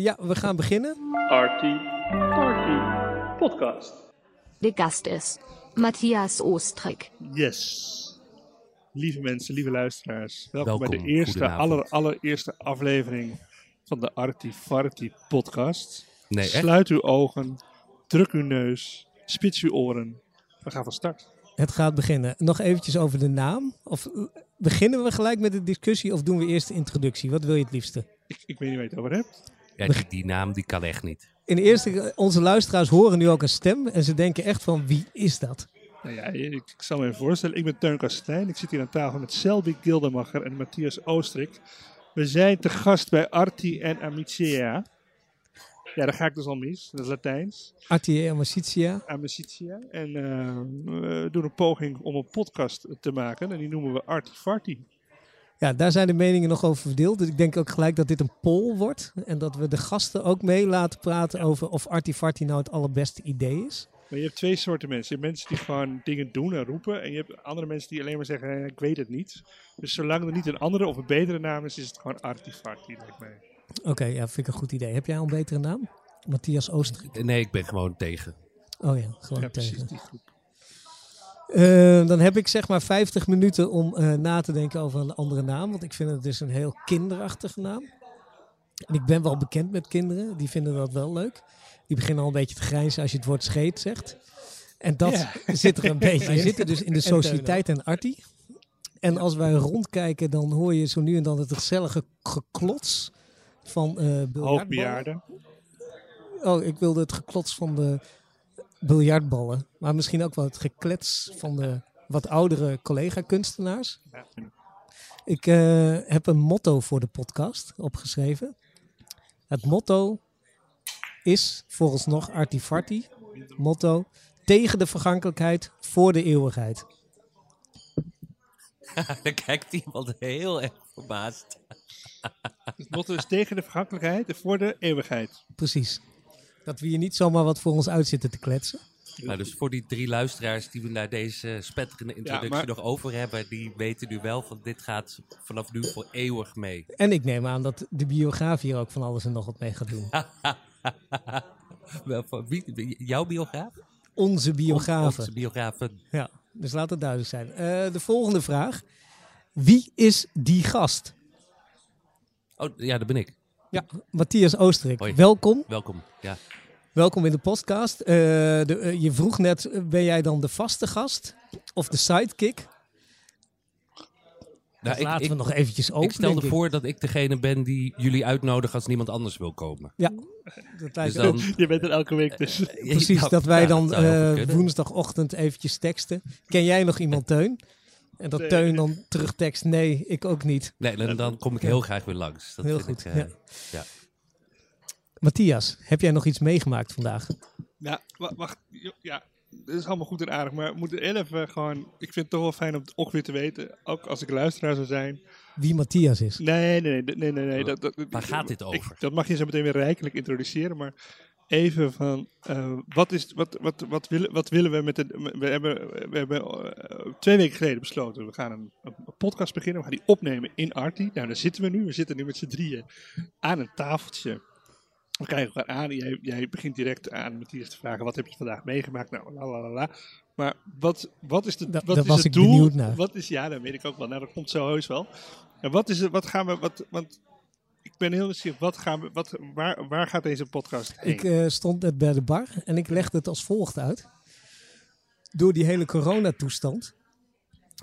Ja, we gaan beginnen. Arti Podcast. De gast is Matthias Oostrik. Yes. Lieve mensen, lieve luisteraars. Welkom bij de eerste, allereerste aflevering van de Arti Farti Podcast. Nee, sluit uw ogen, druk uw neus, spits uw oren. We gaan van start. Het gaat beginnen. Nog eventjes over de naam. Of beginnen we gelijk met de discussie of doen we eerst de introductie? Wat wil je het liefste? Ik weet niet waar je het over hebt. Ja, die naam die kan echt niet. In de eerste, onze luisteraars horen nu ook een stem en ze denken echt van wie is dat? Nou ja, ik zal me even voorstellen. Ik ben Teun Castelein. Ik zit hier aan tafel met Selby Gildemacher en Matthias Oostrik. We zijn te gast bij Arti et Amicitiae. Ja, daar ga ik dus al mis. Dat is Latijns. Arti et Amicitiae. Amicitiae. En we doen een poging om een podcast te maken. En die noemen we Arti Farti. Ja, daar zijn de meningen nog over verdeeld. Dus ik denk ook gelijk dat dit een poll wordt. En dat we de gasten ook mee laten praten over of Arti Farti nou het allerbeste idee is. Maar je hebt twee soorten mensen. Je hebt mensen die gewoon dingen doen en roepen. En je hebt andere mensen die alleen maar zeggen, hey, ik weet het niet. Dus zolang er niet een andere of een betere naam is, is het gewoon Arti Farti, lijkt mij. Oké, ja, vind ik een goed idee. Heb jij al een betere naam? Matthias Oostrik? Nee, ik ben gewoon tegen. Oh ja, gewoon ja, tegen. Precies, die groep. Dan heb ik zeg maar 50 minuten om na te denken over een andere naam. Want ik vind het dus een heel kinderachtige naam. En ik ben wel bekend met kinderen. Die vinden dat wel leuk. Die beginnen al een beetje te grijnzen als je het woord scheet zegt. En dat zit er een beetje in. We zitten dus in de sociëteit en Arti. En als wij rondkijken dan hoor je zo nu en dan het gezellige geklots van biljartballen. Oh, ik wilde het geklots van de biljartballen. Maar misschien ook wel het geklets van de wat oudere collega-kunstenaars. Ik heb een motto voor de podcast opgeschreven. Het motto is vooralsnog Arti Farti. Motto: tegen de vergankelijkheid, voor de eeuwigheid. Daar kijkt iemand heel erg verbaasd. Het motto is tegen de vergankelijkheid en voor de eeuwigheid. Precies. Dat we hier niet zomaar wat voor ons uit zitten te kletsen. Nou, dus voor die drie luisteraars die we naar deze spetterende introductie nog over hebben, die weten nu wel van dit gaat vanaf nu voor eeuwig mee. En ik neem aan dat de biograaf hier ook van alles en nog wat mee gaat doen. Jouw biograaf? Onze biografen. Onze biografen. Ja, dus laat het duidelijk zijn. De volgende vraag. Wie is die gast? Oh, ja, dat ben ik. Ja, Matthias Oostrik. Hoi. Welkom. Welkom, ja. Welkom in de podcast. Je vroeg net, ben jij dan de vaste gast of de sidekick? Nou, laten we nog eventjes open. Ik stelde voor dat ik degene ben die jullie uitnodigt als niemand anders wil komen. Ja, dat lijkt dus dan, je bent er elke week tussen. Precies, nou, dat wij dan woensdagochtend eventjes teksten. Ken jij nog iemand, Teun? En dat Teun dan terugtekst, nee, ik ook niet. Nee, dan kom ik heel graag weer langs. Dat heel vind goed, ik, ja. Matthias, heb jij nog iets meegemaakt vandaag? Ja, wacht. Ja, dat is allemaal goed en aardig. Maar we moeten even gewoon... Ik vind het toch wel fijn om het ook weer te weten. Ook als ik luisteraar zou zijn. Wie Matthias is? Nee. Waar gaat dit over? Dat mag je zo meteen weer rijkelijk introduceren. Maar even van... Wat willen we met de... We hebben 2 weken geleden besloten. We gaan een podcast beginnen. We gaan die opnemen in Arti. Nou, daar zitten we nu. We zitten nu met z'n drieën aan een tafeltje. We kijken elkaar aan. Jij begint direct aan Matthias te vragen, wat heb je vandaag meegemaakt? Nou, lalala. Maar wat is het doel? Daar was ik benieuwd naar. Ja, dat weet ik ook wel. Nou, dat komt zo heus wel. En want ik ben heel nieuwsgierig. Waar gaat deze podcast heen? Ik stond net bij de bar en ik legde het als volgt uit. Door die hele coronatoestand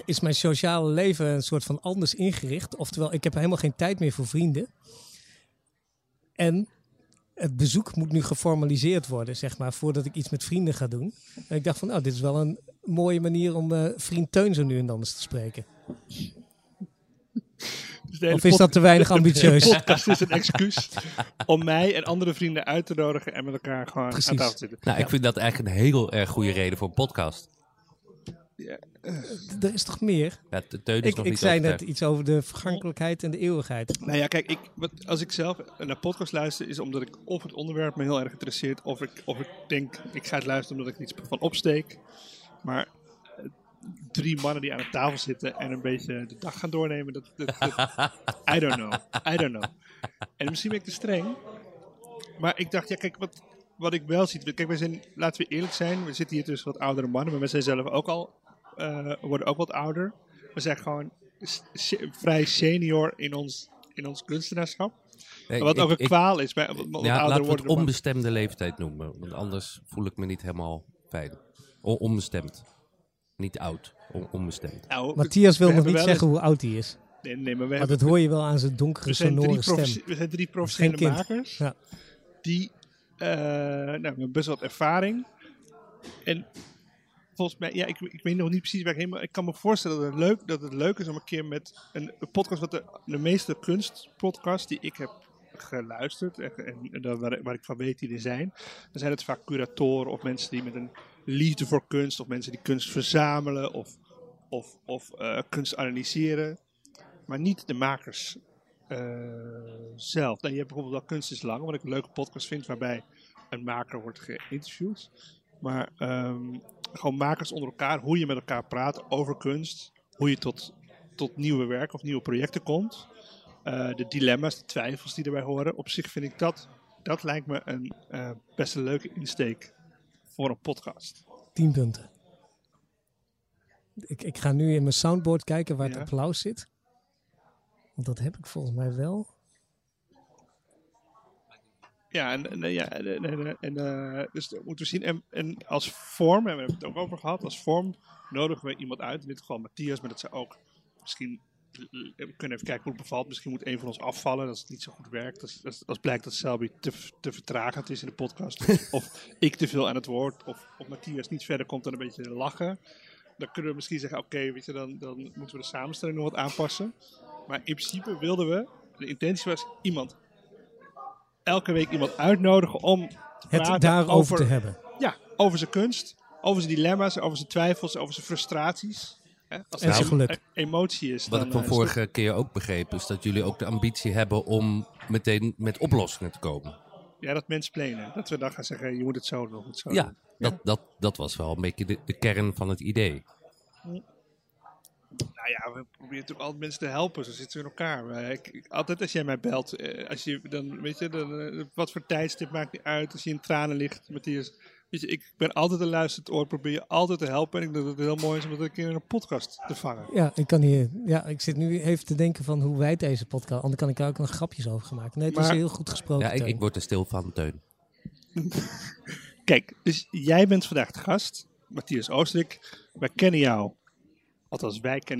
is mijn sociale leven een soort van anders ingericht. Oftewel, ik heb helemaal geen tijd meer voor vrienden. En... het bezoek moet nu geformaliseerd worden, zeg maar, voordat ik iets met vrienden ga doen. En ik dacht van, nou, dit is wel een mooie manier om vriend Teun zo nu en dan eens te spreken. Dus of is dat te weinig ambitieus? De podcast is een excuus om mij en andere vrienden uit te nodigen en met elkaar gewoon aan tafel te zitten. Nou, ik vind dat eigenlijk een heel erg goede reden voor een podcast. Ja. Er is toch meer? Ja, ik zei net iets over de vergankelijkheid en de eeuwigheid. Nou ja, kijk, als ik zelf naar podcast luister, is omdat ik of het onderwerp me heel erg interesseert, of ik denk, ik ga het luisteren omdat ik iets van opsteek. Maar drie mannen die aan de tafel zitten en een beetje de dag gaan doornemen, I don't know. En misschien ben ik te streng, Maar ik dacht, ja, kijk, wat ik wel zie. Kijk, wij zijn, laten we eerlijk zijn, we zitten hier tussen wat oudere mannen, maar we zijn zelf ook al, worden ook wat ouder. We zijn gewoon vrij senior in ons kunstenaarschap. Nee, wat ook een kwaal is. Maar ja, laten we het onbestemde leeftijd noemen. Want anders voel ik me niet helemaal veilig. Onbestemd. Niet oud. Onbestemd. Nou, Matthias wil nog niet zeggen hoe oud hij is. Nee, maar dat hoor je wel aan zijn donkere, sonore stem. We zijn drie professionele makers. Ja. Die hebben best wat ervaring. En volgens mij, ja, ik weet nog niet precies waar ik heen, maar ik kan me voorstellen dat het leuk is om een keer met een podcast, wat de meeste kunstpodcasts die ik heb geluisterd en waar ik van weet die er zijn, dan zijn het vaak curatoren of mensen die met een liefde voor kunst of mensen die kunst verzamelen of kunst analyseren, maar niet de makers zelf. Nou, je hebt bijvoorbeeld wel Kunst is Lang, wat ik een leuke podcast vind, waarbij een maker wordt geïnterviewd, maar gewoon makers onder elkaar, hoe je met elkaar praat over kunst, hoe je tot nieuwe werk of nieuwe projecten komt, de dilemma's, de twijfels die erbij horen. Op zich vind ik dat lijkt me een best een leuke insteek voor een podcast. 10 punten. Ik ga nu in mijn soundboard kijken waar het applaus zit. Want dat heb ik volgens mij wel. Ja, dus dat moeten we zien. En als vorm, en we hebben het ook over gehad, als vorm nodigen we iemand uit. In dit geval Matthias, maar dat zou ook misschien... We kunnen even kijken hoe het bevalt. Misschien moet een van ons afvallen als het niet zo goed werkt. Als blijkt dat Selby te vertragend is in de podcast. Of ik te veel aan het woord. Of Matthias niet verder komt dan een beetje lachen. Dan kunnen we misschien zeggen, oké, weet je, dan moeten we de samenstelling nog wat aanpassen. Maar in principe wilden we, de intentie was elke week iemand uitnodigen om het daarover te hebben. Ja, over zijn kunst, over zijn dilemma's, over zijn twijfels, over zijn frustraties. Als het geluk, emotie is. Wat ik van vorige keer ook begreep, is dat jullie ook de ambitie hebben om meteen met oplossingen te komen. Ja, dat mensplenen. Dat we dan gaan zeggen, je moet het zo doen. Ja, doen. Dat was wel een beetje de kern van het idee. Nou ja, we proberen natuurlijk altijd mensen te helpen. Zo zitten we in elkaar. Altijd als jij mij belt, wat voor tijdstip maakt niet uit. Als je in tranen ligt, Matthias. Weet je, ik ben altijd een luisterend oor. Probeer je altijd te helpen. En ik denk dat het heel mooi is om dat een keer in een podcast te vangen. Ja, ik kan hier. Ja, ik zit nu even te denken van hoe wij deze podcast. Anders kan ik er ook nog grapjes over gaan maken. Nee, het is heel goed gesproken. Ja, ik word er stil van, Teun. Kijk, dus jij bent vandaag de gast, Matthias Oostrik. Wij kennen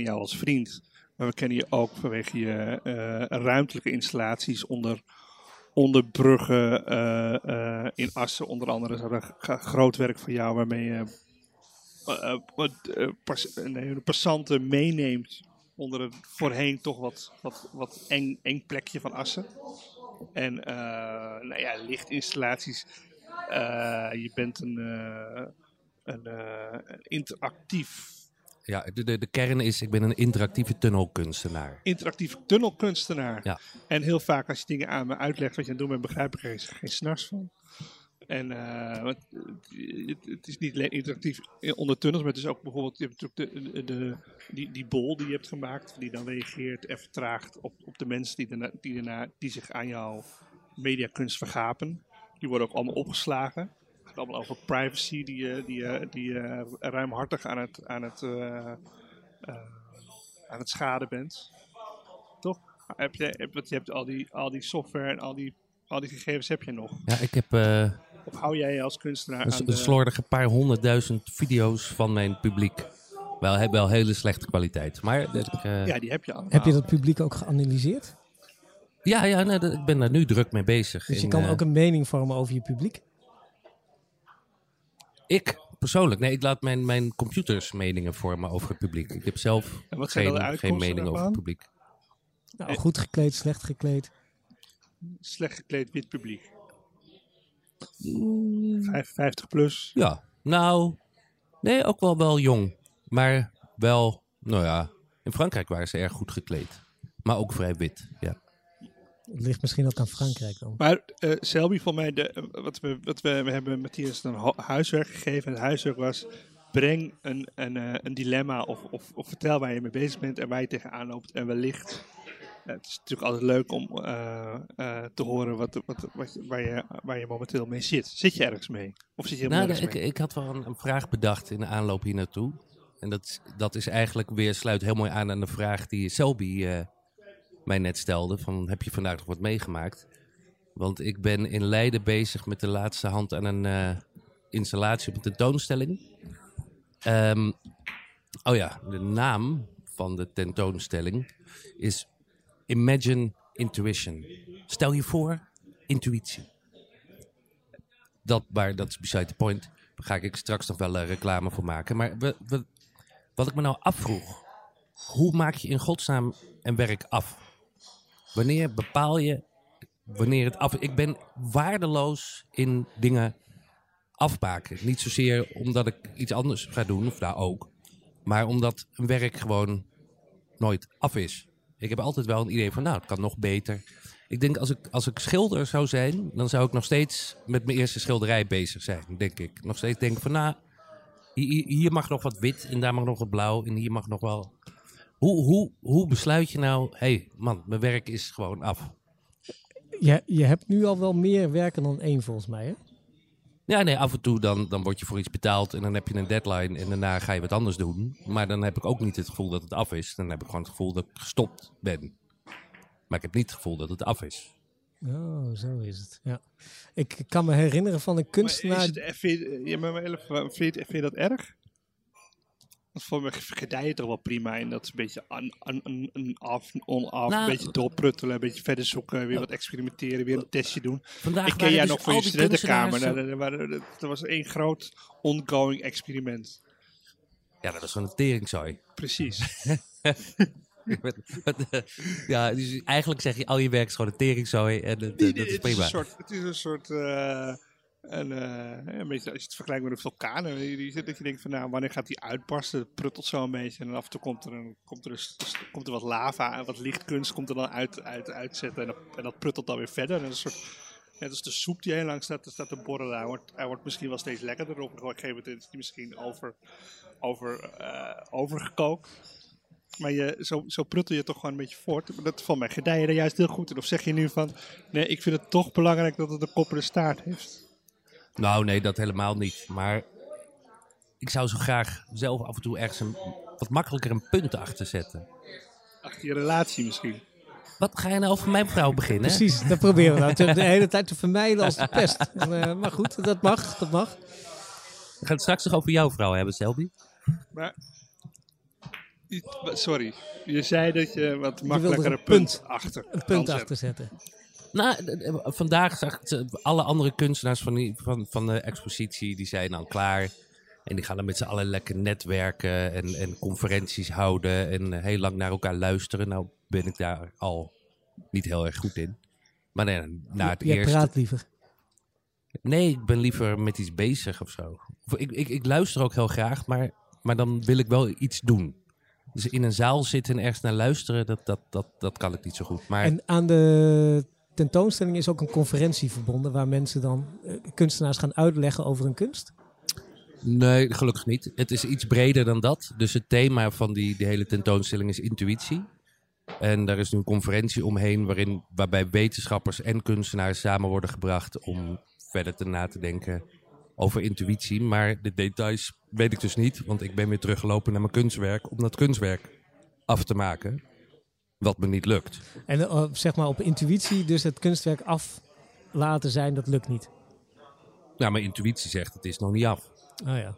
jou als vriend. Maar we kennen je ook vanwege je ruimtelijke installaties onder bruggen in Assen. Onder andere is er een groot werk van jou waarmee je de passanten meeneemt onder het voorheen toch wat eng plekje van Assen. En lichtinstallaties. Je bent een interactief... Ja, de kern is, ik ben een interactieve tunnelkunstenaar. Ja. En heel vaak als je dingen aan me uitlegt wat je aan het doen bent, begrijp ik er geen snars van. En het is niet alleen interactief onder tunnels, maar het is ook bijvoorbeeld, je hebt natuurlijk die bol die je hebt gemaakt, die dan reageert en vertraagt op de mensen die zich aan jouw mediakunst vergapen. Die worden ook allemaal opgeslagen. Het gaat allemaal over privacy die ruimhartig aan het schaden bent. Toch? Je hebt al die software en al die gegevens heb je nog. Ja, ik heb... Of hou jij als kunstenaar aan een slordige paar 100.000 video's van mijn publiek. Wel hele slechte kwaliteit. Maar, die heb je allemaal. Heb je dat publiek ook geanalyseerd? Ja, ik ben daar nu druk mee bezig. Dus je kan ook een mening vormen over je publiek? Ik persoonlijk? Nee, ik laat mijn computers meningen vormen over het publiek. Ik heb zelf geen mening over het publiek. Nou, goed gekleed, slecht gekleed. Slecht gekleed wit publiek. 55 plus. Ja, nou... Nee, ook wel jong. Maar wel, nou ja... In Frankrijk waren ze erg goed gekleed. Maar ook vrij wit, ja. Het ligt misschien ook aan Frankrijk dan. Maar Selby, voor mij, we hebben Matthias een huiswerk gegeven. En het huiswerk was, breng een dilemma of vertel waar je mee bezig bent en waar je tegenaan loopt. En wellicht Het is natuurlijk altijd leuk om te horen waar je momenteel mee zit. Zit je ergens mee? Of zit je ergens mee? Ik had wel een vraag bedacht in de aanloop hier naartoe. En dat is eigenlijk weer, sluit heel mooi aan de vraag die Selby mij net stelde. Van, heb je vandaag nog wat meegemaakt? Want ik ben in Leiden bezig met de laatste hand aan een installatie op een tentoonstelling. De naam van de tentoonstelling is Imagine Intuition. Stel je voor, intuïtie. Dat is beside the point. Daar ga ik straks nog wel reclame voor maken. Maar wat ik me nou afvroeg. Hoe maak je in godsnaam een werk af? Wanneer bepaal je wanneer het af is? Ik ben waardeloos in dingen afmaken. Niet zozeer omdat ik iets anders ga doen, of daar ook. Maar omdat een werk gewoon nooit af is. Ik heb altijd wel een idee van, het kan nog beter. Ik denk, als ik schilder zou zijn, dan zou ik nog steeds met mijn eerste schilderij bezig zijn, denk ik. Nog steeds denken van, hier mag nog wat wit en daar mag nog wat blauw en hier mag nog wel... Hoe besluit je nou, mijn werk is gewoon af? Je hebt nu al wel meer werken dan één volgens mij, hè? Ja, nee, af en toe dan word je voor iets betaald en dan heb je een deadline en daarna ga je wat anders doen. Maar dan heb ik ook niet het gevoel dat het af is. Dan heb ik gewoon het gevoel dat ik gestopt ben. Maar ik heb niet het gevoel dat het af is. Oh, zo is het. Ja. Ik kan me herinneren van een kunstenaar... Vind je dat erg? Want voor mij gedij je toch wel prima in dat een beetje on-af, een beetje doorpruttelen, een beetje verder zoeken, weer wat experimenteren, weer een testje doen. Ik ken jij dus nog van je studentenkamer. Dat was één groot ongoing experiment. Ja, dat was van een teringzooi. Precies. Dus eigenlijk zeg je al je werk is gewoon een teringzooi en dat is prima. Het is een soort... En een beetje, als je het vergelijkt met een vulkaan, dat je denkt van wanneer gaat die uitbarsten, dat pruttelt zo een beetje en af en toe komt er wat lava en wat lichtkunst komt er dan uitzetten en dat pruttelt dan weer verder. En dat is een soort, net als de soep die heel lang staat te borrelen, hij wordt misschien wel steeds lekkerder op een gegeven moment is die misschien overgekookt. Maar zo pruttel je toch gewoon een beetje voort. Maar dat valt mij gedijen er juist heel goed in. Of zeg je nu van, nee, ik vind het toch belangrijk dat het een koppere staart heeft? Nou, nee, dat helemaal niet. Maar ik zou zo graag zelf af en toe ergens wat makkelijker een punt achter zetten. Achter je relatie misschien. Wat ga je nou over mijn vrouw beginnen? Precies, dat proberen we nou de hele tijd te vermijden als de pest. Maar goed, dat mag. We gaan het straks nog over jouw vrouw hebben, Selby. Maar... Sorry, je zei dat je wat makkelijker een punt achter zetten. Vandaag zag ik alle andere kunstenaars van de expositie, die zijn dan klaar. En die gaan dan met z'n allen lekker netwerken en conferenties houden en heel lang naar elkaar luisteren. Nou ben ik daar al niet heel erg goed in. Maar nee, na het eerste... Je praat liever. Nee, ik ben liever met iets bezig of zo. Ik luister ook heel graag, maar dan wil ik wel iets doen. Dus in een zaal zitten en ergens naar luisteren, dat kan ik niet zo goed. Maar... En aan de tentoonstelling is ook een conferentie verbonden, waar mensen dan kunstenaars gaan uitleggen over hun kunst? Nee, gelukkig niet. Het is iets breder dan dat. Dus het thema van die hele tentoonstelling is intuïtie. En daar is nu een conferentie omheen waarbij wetenschappers en kunstenaars samen worden gebracht om verder na te denken over intuïtie, maar de details weet ik dus niet, want ik ben weer teruggelopen naar mijn kunstwerk om dat kunstwerk af te maken, wat me niet lukt. En zeg maar op intuïtie, dus het kunstwerk af laten zijn, dat lukt niet? Nou, mijn intuïtie zegt het is nog niet af. Oh ja.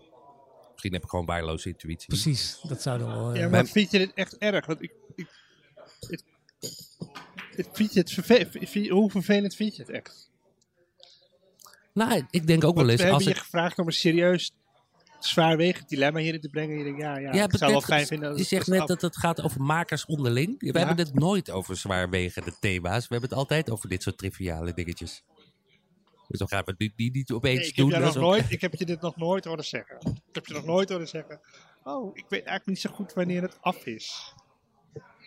Misschien heb ik gewoon waardeloze intuïtie. Precies, dat zou dan wel... maar vind je dit echt erg? Want hoe vervelend vind je het echt? Nou, ik denk ook wel eens... We hebben je gevraagd om een serieus zwaarwegend dilemma hierin te brengen. Je denkt, ik zou wel fijn vinden... Je zegt net dat het gaat over makers onderling. We hebben het nooit over zwaarwegende thema's. We hebben het altijd over dit soort triviale dingetjes. Dus dan gaan we die niet opeens doen. Ik heb je dit nog nooit horen zeggen. Ik heb je nog nooit horen zeggen... Oh, ik weet eigenlijk niet zo goed wanneer het af is.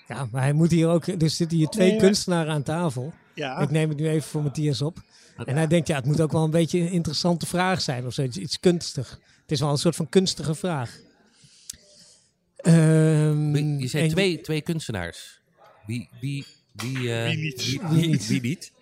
Ja, maar hij moet hier ook... Er zitten hier twee kunstenaren aan tafel. Ja. Ik neem het nu even voor Matthias op. En hij denkt, het moet ook wel een beetje een interessante vraag zijn. Of zoiets, iets kunstig. Het is wel een soort van kunstige vraag. Je zei twee kunstenaars. Wie Wie niet?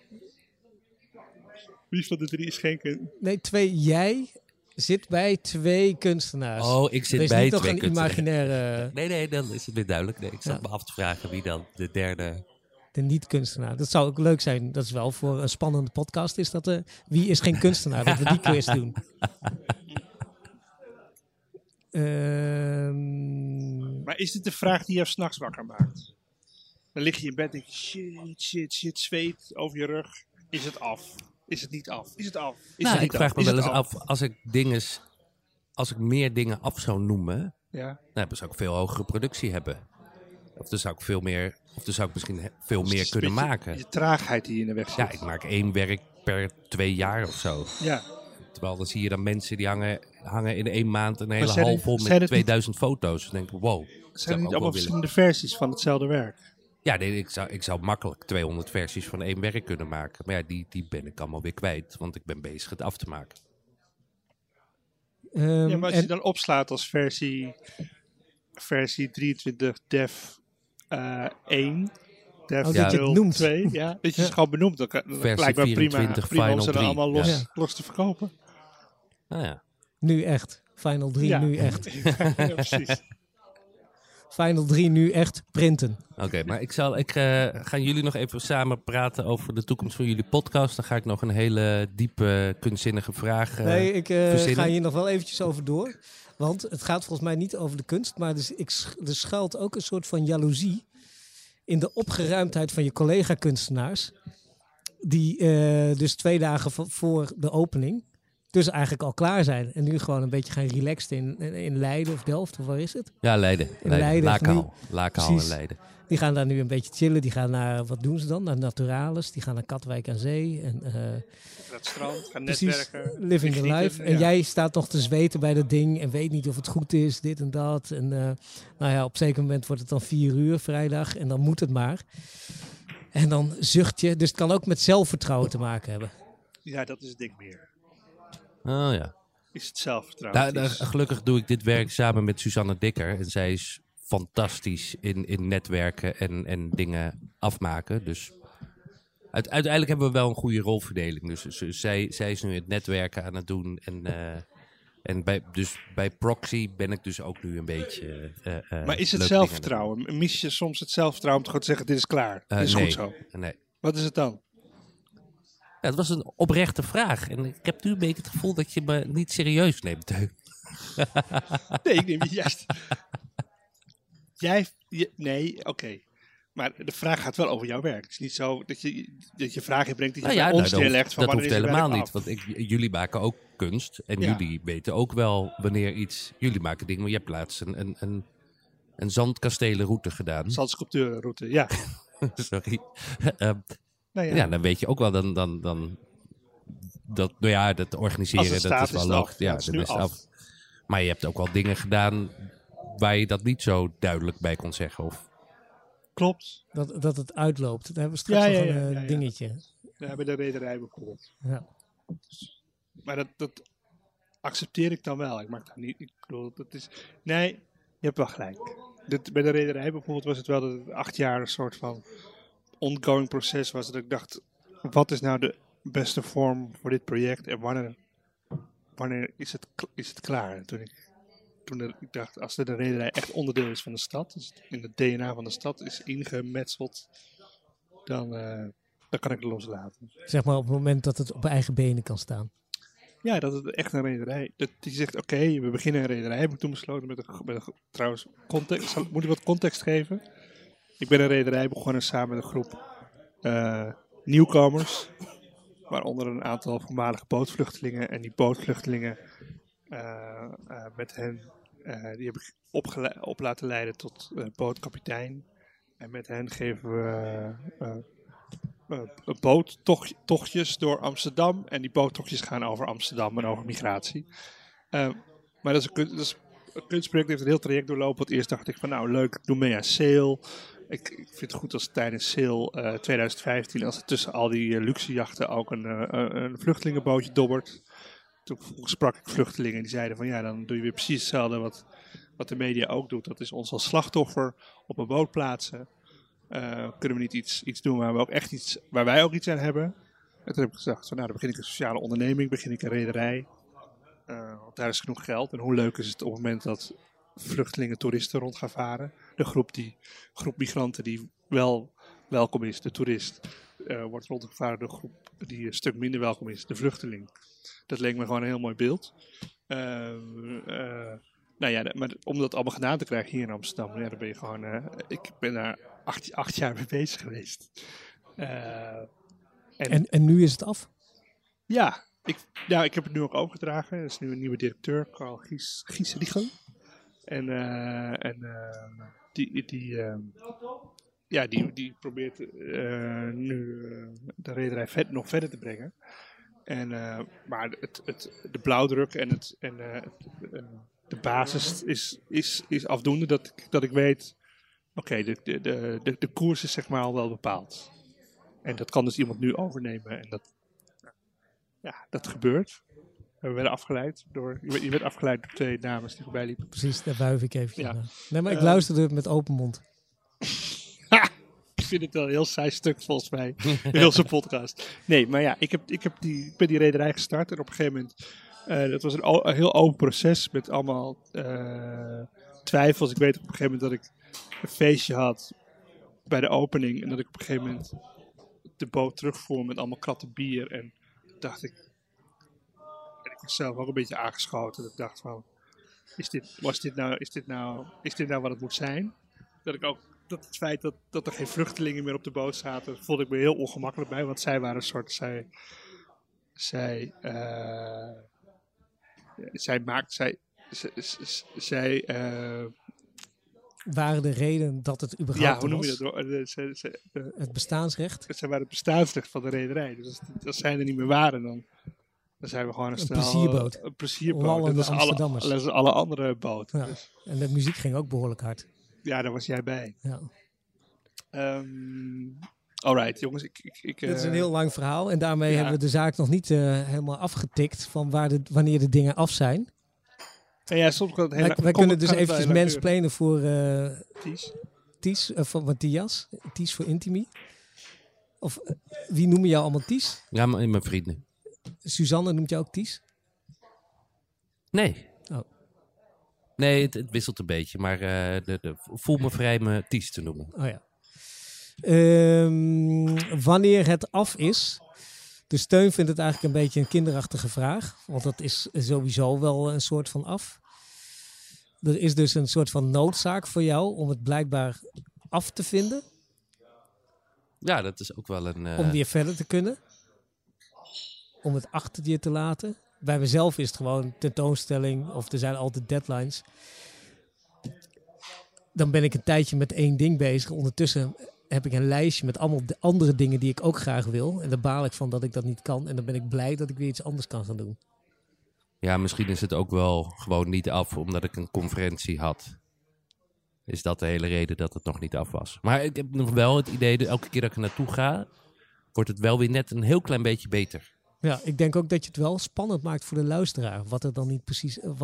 Wie van de drie is geen kunstenaar? Nee, twee. Jij zit bij twee kunstenaars. Oh, ik zit bij twee kunstenaars. Er is niet nog een imaginaire... Nee, dan is het weer duidelijk. Nee, ik zat me af te vragen wie dan de derde... De niet-kunstenaar. Dat zou ook leuk zijn. Dat is wel voor een spannende podcast. Is dat wie is geen kunstenaar? Dat we die quiz doen. Maar is dit de vraag die jou 's nachts wakker maakt? Dan lig je in bed en shit, zweet over je rug. Is het af? Is het niet af? Is het af? Ik vraag me wel eens af, als ik meer dingen af zou noemen, dan zou ik veel hogere productie hebben. Of dan zou ik misschien veel meer kunnen maken. Je traagheid die je in de weg zit. Ja, ik maak 1 werk per 2 jaar of zo. Ja. Terwijl dan zie je dan mensen die hangen in 1 maand een hele hal vol met 2000 foto's. Dan denk ik, wow. Zijn het niet allemaal verschillende versies van hetzelfde werk? Ja, nee, ik zou makkelijk 200 versies van 1 werk kunnen maken. Maar ja, die ben ik allemaal weer kwijt. Want ik ben bezig het af te maken. Maar als je dan opslaat als versie 23 dev 1, dev 2, dat je het gewoon benoemt. Dan blijkbaar prima om ze dan allemaal los te verkopen. Nou ja. Nu echt. Final 3 nu echt. Ja, precies. Final 3 nu echt printen. Oké, maar gaan jullie nog even samen praten over de toekomst van jullie podcast. Dan ga ik nog een hele diepe, kunstzinnige vraag verzinnen. Ga hier nog wel eventjes over door. Want het gaat volgens mij niet over de kunst. Maar er schuilt ook een soort van jaloezie in de opgeruimdheid van je collega-kunstenaars. Die dus 2 dagen voor de opening dus eigenlijk al klaar zijn. En nu gewoon een beetje gaan relaxed in Leiden of Delft. Of waar is het? Ja, Leiden. Lakenhal en Leiden. Die gaan daar nu een beetje chillen. Die gaan naar, wat doen ze dan? Naar Naturalis. Die gaan naar Katwijk aan Zee. En, dat strand, gaan netwerken. Living the life. En jij staat nog te zweten bij dat ding. En weet niet of het goed is, dit en dat. En op een zeker moment wordt het dan 4:00 vrijdag. En dan moet het maar. En dan zucht je. Dus het kan ook met zelfvertrouwen te maken hebben. Ja, dat is het ding meer. Oh ja. Is het zelfvertrouwen. Gelukkig doe ik dit werk samen met Suzanne Dikker. En zij is fantastisch in netwerken en dingen afmaken. Dus uiteindelijk hebben we wel een goede rolverdeling. Dus zij is nu het netwerken aan het doen. En bij proxy ben ik dus ook nu een beetje... maar is het zelfvertrouwen? Mis je soms het zelfvertrouwen om te zeggen, dit is klaar? Dit is goed zo. Nee. Wat is het dan? Ja, het was een oprechte vraag. En ik heb nu een beetje het gevoel dat je me niet serieus neemt, Teun. Nee, ik neem je juist. Oké. Maar de vraag gaat wel over jouw werk. Het is niet zo dat je vraag inbrengt die je ons neerlegt. Dat hoeft helemaal niet. Want jullie maken ook kunst. En jullie weten ook wel wanneer iets... Jullie maken dingen, maar je hebt laatst een zandkastelenroute gedaan. Zandsculpturenroute, ja. Sorry. Dan weet je ook wel dan dat, dat organiseren, dat is wel logisch. Ja, dat is af. Maar je hebt ook wel dingen gedaan waar je dat niet zo duidelijk bij kon zeggen. Of... Klopt. Dat het uitloopt. Daar hebben we straks nog een dingetje. Ja, bij de rederij bijvoorbeeld. Ja. Maar dat accepteer ik dan wel. Ik maak dat niet. Ik bedoel, dat is... Nee, je hebt wel gelijk. Bij de rederij bijvoorbeeld was het wel dat het 8 jaar een soort van ongoing proces was. Dat ik dacht, wat is nou de beste vorm voor dit project? En wanneer is het klaar? En toen ik dacht, als de rederij echt onderdeel is van de stad, dus in het DNA van de stad is ingemetseld, dan kan ik het loslaten. Zeg maar op het moment dat het op eigen benen kan staan. Ja, dat het echt een rederij. Dat die zegt, oké, we beginnen een rederij. Heb ik toen besloten met een trouwens, context. Moet ik wat context geven? Ik ben een rederij begonnen samen met een groep nieuwkomers, waaronder een aantal voormalige bootvluchtelingen. En die bootvluchtelingen, met hen, die heb ik op laten leiden tot bootkapitein. En met hen geven we boottochtjes door Amsterdam. En die boottochtjes gaan over Amsterdam en over migratie. Maar dat is een kunstproject, heeft een heel traject doorlopen. Want eerst dacht ik van, nou leuk, ik doe mee aan Sail. Ik vind het goed als tijdens Sail 2015, als er tussen al die luxe jachten ook een vluchtelingenbootje dobbert. Toen sprak ik vluchtelingen en die zeiden van, ja, dan doe je weer precies hetzelfde wat de media ook doet. Dat is ons als slachtoffer op een boot plaatsen. Kunnen we niet iets doen waar we ook echt iets, waar wij ook iets aan hebben? En toen heb ik gezegd, dan begin ik een sociale onderneming, begin ik een rederij. Want daar is genoeg geld. En hoe leuk is het op het moment dat vluchtelingen, toeristen rond gaan varen. De groep migranten die wel welkom is, de toerist, wordt rondgevaren door de groep die een stuk minder welkom is, de vluchteling. Dat leek me gewoon een heel mooi beeld. Maar om dat allemaal gedaan te krijgen hier in Amsterdam, dan ben je gewoon... ik ben daar acht jaar mee bezig geweest. En nu is het af? Ja, ik heb het nu ook overgedragen. Er is nu een nieuwe directeur, Carl Gies. Die probeert nu de rederij nog verder te brengen. Maar de blauwdruk en de basis is afdoende dat ik weet... Oké, de koers is zeg maar al wel bepaald. En dat kan dus iemand nu overnemen. En dat gebeurt. We werden afgeleid door... Je werd afgeleid door twee dames die voorbij liepen. Precies, daar wuif ik even aan. Nee, maar ik luisterde met open mond. Ik vind het wel een heel saai stuk volgens mij. Heel zo'n podcast. Nee, maar ja, ik ben die rederij gestart. En op een gegeven moment... dat was een heel open proces met allemaal twijfels. Ik weet op een gegeven moment dat ik een feestje had bij de opening. En dat ik op een gegeven moment de boot terugvoer met allemaal kratten bier. En dacht ik... En ik was zelf ook een beetje aangeschoten. Dat ik dacht van... Is dit nou wat het moet zijn? Dat ik ook... Dat het feit dat er geen vluchtelingen meer op de boot zaten, voelde ik me heel ongemakkelijk bij. Want zij waren een soort... Zij waren de reden dat het überhaupt was? Ja, hoe noem je dat? Het bestaansrecht? Zij waren het bestaansrecht van de rederij. Dus als zij er niet meer waren, dan zijn we gewoon een plezierboot. Dat is alle andere boten. Ja. Dus. En de muziek ging ook behoorlijk hard. Ja, daar was jij bij. Ja. Alright, jongens. Dit is een heel lang verhaal. En daarmee hebben we de zaak nog niet helemaal afgetikt van wanneer de dingen af zijn. En ja, soms kan het heel wij kunnen dus eventjes mansplainen voor van Matthias. Ties voor Intimi. Of wie noemen jou allemaal Ties? Ja, mijn vrienden. Suzanne noemt jou ook Ties? Nee. Oh. Nee, het wisselt een beetje, maar voel me vrij me Ties te noemen. Oh ja. Wanneer het af is, dus Teun vindt het eigenlijk een beetje een kinderachtige vraag, want dat is sowieso wel een soort van af. Er is dus een soort van noodzaak voor jou om het blijkbaar af te vinden. Ja, dat is ook wel een... Om weer verder te kunnen. Om het achter je te laten. Bij mezelf is het gewoon tentoonstelling of er zijn altijd deadlines. Dan ben ik een tijdje met één ding bezig. Ondertussen heb ik een lijstje met allemaal de andere dingen die ik ook graag wil. En daar baal ik van dat ik dat niet kan. En dan ben ik blij dat ik weer iets anders kan gaan doen. Ja, misschien is het ook wel gewoon niet af omdat ik een conferentie had. Is dat de hele reden dat het nog niet af was. Maar ik heb nog wel het idee dat elke keer dat ik er naartoe ga, wordt het wel weer net een heel klein beetje beter. Ja, ik denk ook dat je het wel spannend maakt voor de luisteraar. Wat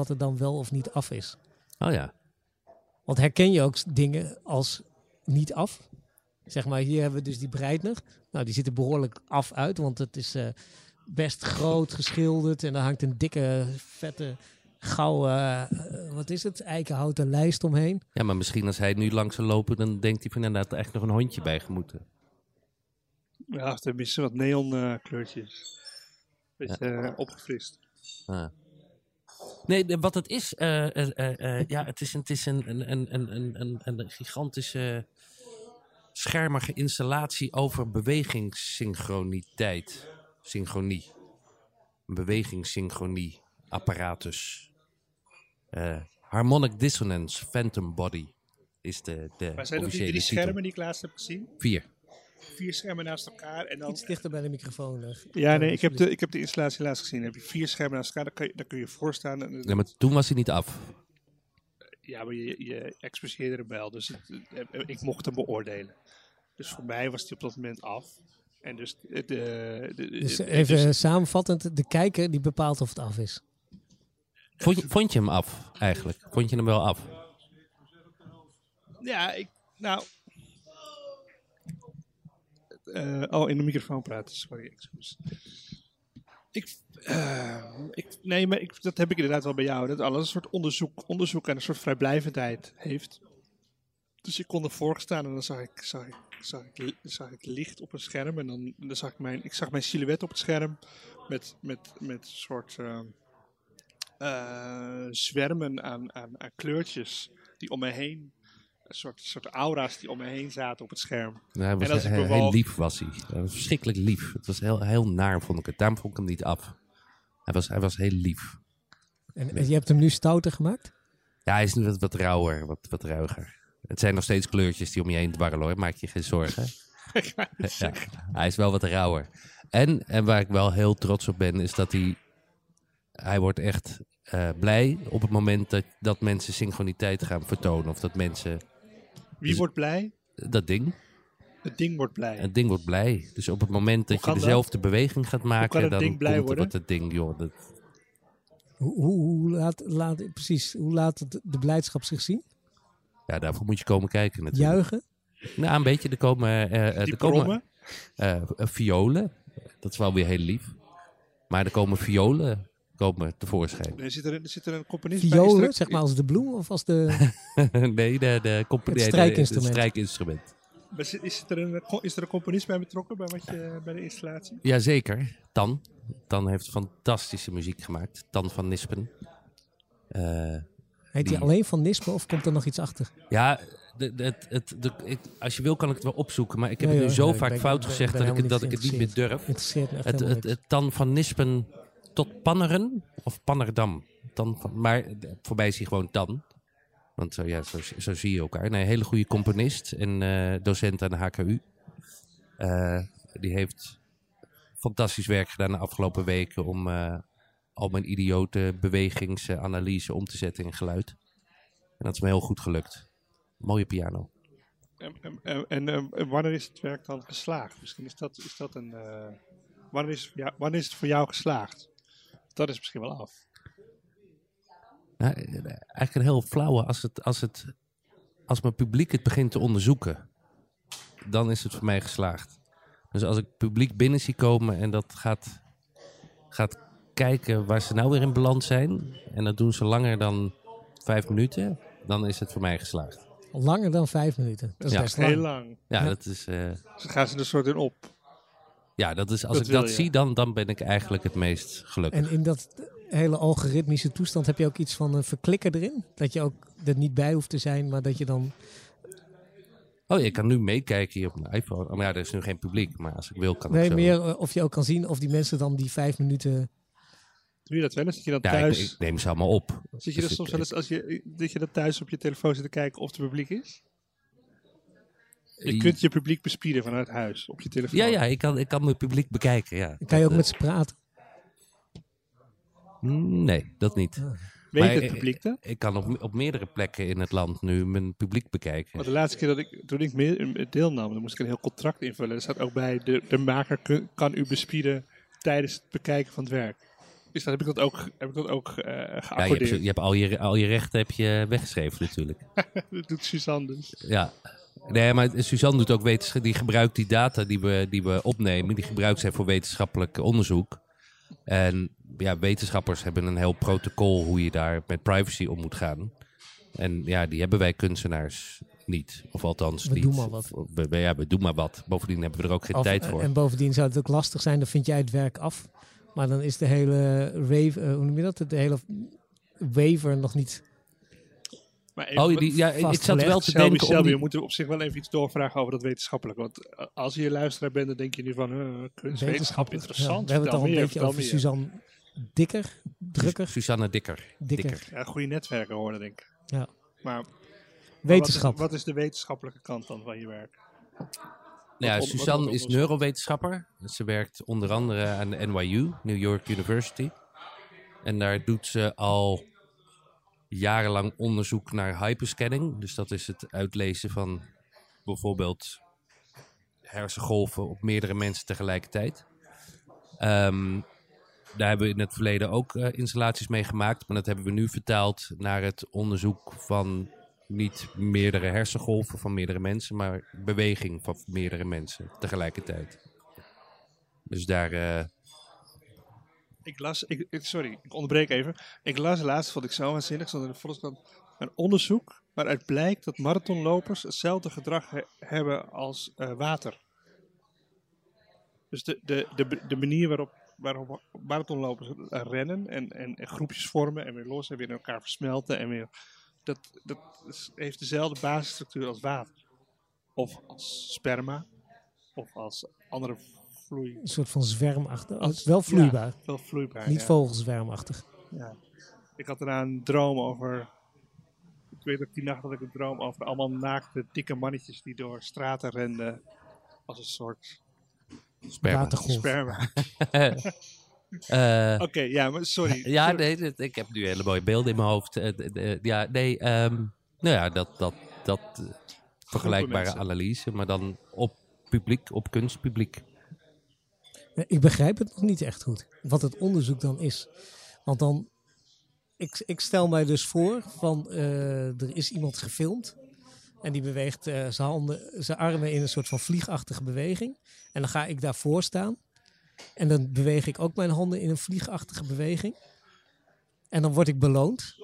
er dan wel of niet af is. Oh ja. Want herken je ook dingen als niet af? Zeg maar, hier hebben we dus die Breitner. Nou, die ziet er behoorlijk af uit. Want het is best groot geschilderd. En daar hangt een dikke, vette, gouden, eikenhouten lijst omheen. Ja, maar misschien als hij nu langs zou lopen, dan denkt hij van inderdaad echt nog een hondje bijgemoeten. Ja, tenminste wat neonkleurtjes. Opgefrist. Ah. Nee, wat het is... Het is een gigantische schermige installatie over bewegingssynchronieteit. Synchronie. Een bewegingssynchronies apparatus. Harmonic Dissonance Phantom Body is de maar zijn dat die drie schermen die ik laatst heb gezien? 4. 4 schermen naast elkaar en dan... Iets dichter bij de microfoon. Ja, nee, ik heb de installatie laatst gezien. Dan heb je 4 schermen naast elkaar, daar kun je voor staan. Ja, maar toen was hij niet af. Ja, maar je expliceerde hem wel, dus ik mocht hem beoordelen. Dus voor mij was hij op dat moment af. En dus... samenvattend, de kijker die bepaalt of het af is. Vond je hem af, eigenlijk? Vond je hem wel af? Ja, in de microfoon praten, sorry, excuus. Dat heb ik inderdaad wel bij jou, dat alles een soort onderzoek en een soort vrijblijvendheid heeft. Dus ik kon ervoor staan en dan zag ik licht op een scherm en dan zag ik mijn silhouet op het scherm met een soort zwermen aan kleurtjes die om me heen, een soort aura's die om me heen zaten op het scherm. Nou, hij was heel lief, was hij. Hij was verschrikkelijk lief. Het was heel naar, vond ik het. Daarom vond ik hem niet af. Hij was heel lief. En je hebt hem nu stouter gemaakt? Ja, hij is nu wat rauwer, wat ruiger. Het zijn nog steeds kleurtjes die om je heen dwarrelen, hoor. Maak je geen zorgen. Ja, hij is wel wat rauwer. En waar ik wel heel trots op ben, is dat hij wordt echt blij op het moment dat mensen synchroniteit gaan vertonen. Of dat mensen... Wie wordt blij? Dat ding. Het ding wordt blij. Het ding wordt blij. Dus op het moment dat je dezelfde beweging gaat maken, dan wordt het ding, joh. Dat... Hoe laat de blijdschap zich zien? Ja, daarvoor moet je komen kijken natuurlijk. Juichen? Nou, een beetje. Er komen violen. Dat is wel weer heel lief. Maar er komen violen tevoorschijn. Nee, zit er een componist violen, bij? Violen, zeg maar als de bloem of als de... nee, het strijkinstrument. Maar is er een componist bij betrokken bij de installatie? Jazeker, Tan. Tan heeft fantastische muziek gemaakt. Tan van Nispen. Heet hij alleen Van Nispen of komt er nog iets achter? Ja, als je wil kan ik het wel opzoeken. Maar ik heb het nu zo vaak fout gezegd dat ik het niet meer durf. Het Tan van Nispen tot Panneren of Pannerdam. Maar voor mij is hij gewoon Tan. Want zo zie je elkaar. Nee, een hele goede componist en docent aan de HKU. Die heeft fantastisch werk gedaan de afgelopen weken om... al mijn idiote bewegingsanalyse om te zetten in geluid. En dat is me heel goed gelukt. Mooie piano. En wanneer is het werk dan geslaagd? Misschien is dat een... Wanneer is het voor jou geslaagd? Dat is misschien wel af. Nou, eigenlijk een heel flauwe. Als mijn publiek het begint te onderzoeken, dan is het voor mij geslaagd. Dus als ik het publiek binnen zie komen en dat gaat kijken waar ze nou weer in beland zijn. En dat doen ze langer dan 5 minuten. Dan is het voor mij geslaagd. Langer dan 5 minuten? Dat is best heel lang. Ja, dat is... Ze gaan ze er soort in op. Ja, dat is, als ik dat zie, dan ben ik eigenlijk het meest gelukkig. En in dat hele algoritmische toestand heb je ook iets van een verklikker erin? Dat je ook er niet bij hoeft te zijn, maar dat je dan... Oh, ik kan nu meekijken hier op mijn iPhone. Maar ja, er is nu geen publiek. Maar als ik wil, kan ik zo... Nee, meer of je ook kan zien of die mensen dan die 5 minuten... Doe je dat wel? Zit je dan thuis? Ik neem ze allemaal op. Zit je dus soms wel eens dat je dat thuis op je telefoon zit te kijken of het publiek is? Je kunt je publiek bespieden vanuit huis op je telefoon. Ja, ik kan mijn publiek bekijken. Ja. Kan je ook met ze praten? Nee, dat niet. Ah. Maar weet het publiek dan? Ik kan op meerdere plekken in het land nu mijn publiek bekijken. Maar de laatste keer toen ik deelnam, dan moest ik een heel contract invullen. Er staat ook bij, de maker kan u bespieden tijdens het bekijken van het werk. Dus dan heb ik dat ook geaccordeerd. Ja, je hebt al je rechten heb je weggeschreven natuurlijk. Dat doet Suzanne dus. Ja. Nee, maar Suzanne doet ook wetenschap. Die gebruikt die data die we opnemen. Die gebruikt zij voor wetenschappelijk onderzoek. En ja, wetenschappers hebben een heel protocol hoe je daar met privacy om moet gaan. En ja, die hebben wij kunstenaars niet. Of althans niet. We doen maar wat. We doen maar wat. Bovendien hebben we er ook geen tijd voor. En bovendien zou het ook lastig zijn. Dan vind jij het werk af. Maar dan is de hele waiver nog niet... Maar even, ik zat wel te denken... Selby, we moeten op zich wel even iets doorvragen over dat wetenschappelijk. Want als je luisteraar bent, dan denk je nu van... wetenschap, interessant. Ja, we hebben het al een beetje over Suzanne Dikker. Suzanne Dikker. Ja, goede netwerken horen, denk ik. Ja. Maar wetenschap. Wat is de wetenschappelijke kant dan van je werk? Nou ja, Suzanne is neurowetenschapper. Ze werkt onder andere aan de NYU, New York University. En daar doet ze al jarenlang onderzoek naar hyperscanning. Dus dat is het uitlezen van bijvoorbeeld hersengolven op meerdere mensen tegelijkertijd. Daar hebben we in het verleden ook installaties mee gemaakt. Maar dat hebben we nu vertaald naar het onderzoek van Niet meerdere hersengolven van meerdere mensen, maar beweging van meerdere mensen tegelijkertijd. Dus daar... Ik onderbreek even. Ik las laatst, vond ik zo waanzinnig, stond in de Volkskrant een onderzoek waaruit blijkt dat marathonlopers hetzelfde gedrag hebben als water. Dus de manier waarop marathonlopers rennen en groepjes vormen en weer los en weer in elkaar versmelten en weer... Dat heeft dezelfde basisstructuur als water. Of als sperma. Of als andere vloei. Een soort van zwermachtig. Wel vloeibaar. Ja, wel vloeibaar. Niet vogelzwermachtig. Ja. Ik had daarna een droom over... Ik weet ook die nacht dat ik een droom over allemaal naakte, dikke mannetjes die door straten renden. Als een soort... Sperma. Oké, ja, maar sorry. Ja, nee, ik heb nu hele mooie beelden in mijn hoofd. Dat vergelijkbare analyse, maar dan op publiek, op kunstpubliek. Ik begrijp het nog niet echt goed, wat het onderzoek dan is. Want dan, ik stel mij dus voor van, er is iemand gefilmd. En die beweegt zijn armen in een soort van vliegachtige beweging. En dan ga ik daarvoor staan. En dan beweeg ik ook mijn handen in een vliegachtige beweging. En dan word ik beloond.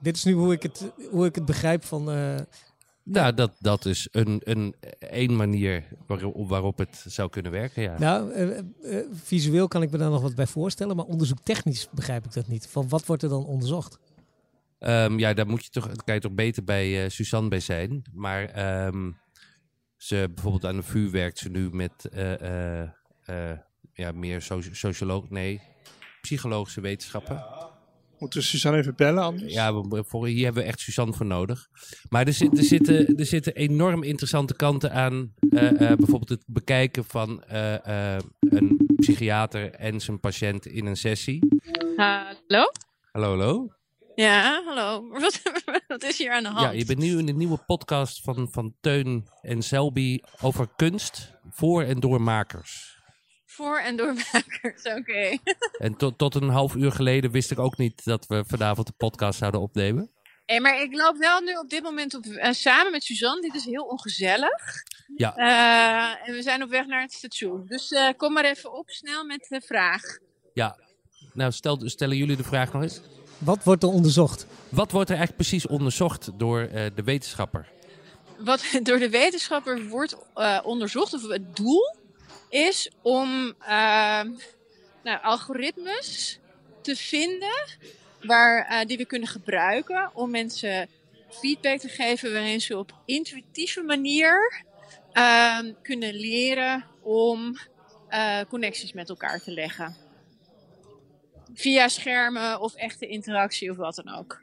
Dit is nu hoe ik het begrijp van... Nou, dat is een manier waarop het zou kunnen werken, ja. Nou, visueel kan ik me daar nog wat bij voorstellen. Maar onderzoektechnisch begrijp ik dat niet. Van wat wordt er dan onderzocht? Ja, daar moet je kan je toch beter bij Suzanne bij zijn. Maar ze bijvoorbeeld aan de VU werkt ze nu met... meer socioloog, psychologische wetenschappen. Moeten we Suzanne even bellen anders? Ja, hier hebben we echt Suzanne voor nodig. Maar er zitten enorm interessante kanten aan. Bijvoorbeeld het bekijken van een psychiater en zijn patiënt in een sessie. Hallo? Hallo. Ja, hallo. Wat is hier aan de hand? Ja, je bent nu in de nieuwe podcast van Teun en Selby over kunst voor en door makers. Voor- en doormakers, oké. En tot een half uur geleden wist ik ook niet dat we vanavond de podcast zouden opnemen. Hey, maar ik loop wel nu op dit moment samen met Suzanne. Dit is heel ongezellig. Ja. En we zijn op weg naar het station. Dus kom maar even op, snel met de vraag. Ja, nou stellen jullie de vraag nog eens. Wat wordt er onderzocht? Wat wordt er eigenlijk precies onderzocht door de wetenschapper? Wat door de wetenschapper wordt onderzocht, of het doel... is om algoritmes te vinden die we kunnen gebruiken om mensen feedback te geven waarin ze op intuïtieve manier kunnen leren om connecties met elkaar te leggen. Via schermen of echte interactie of wat dan ook.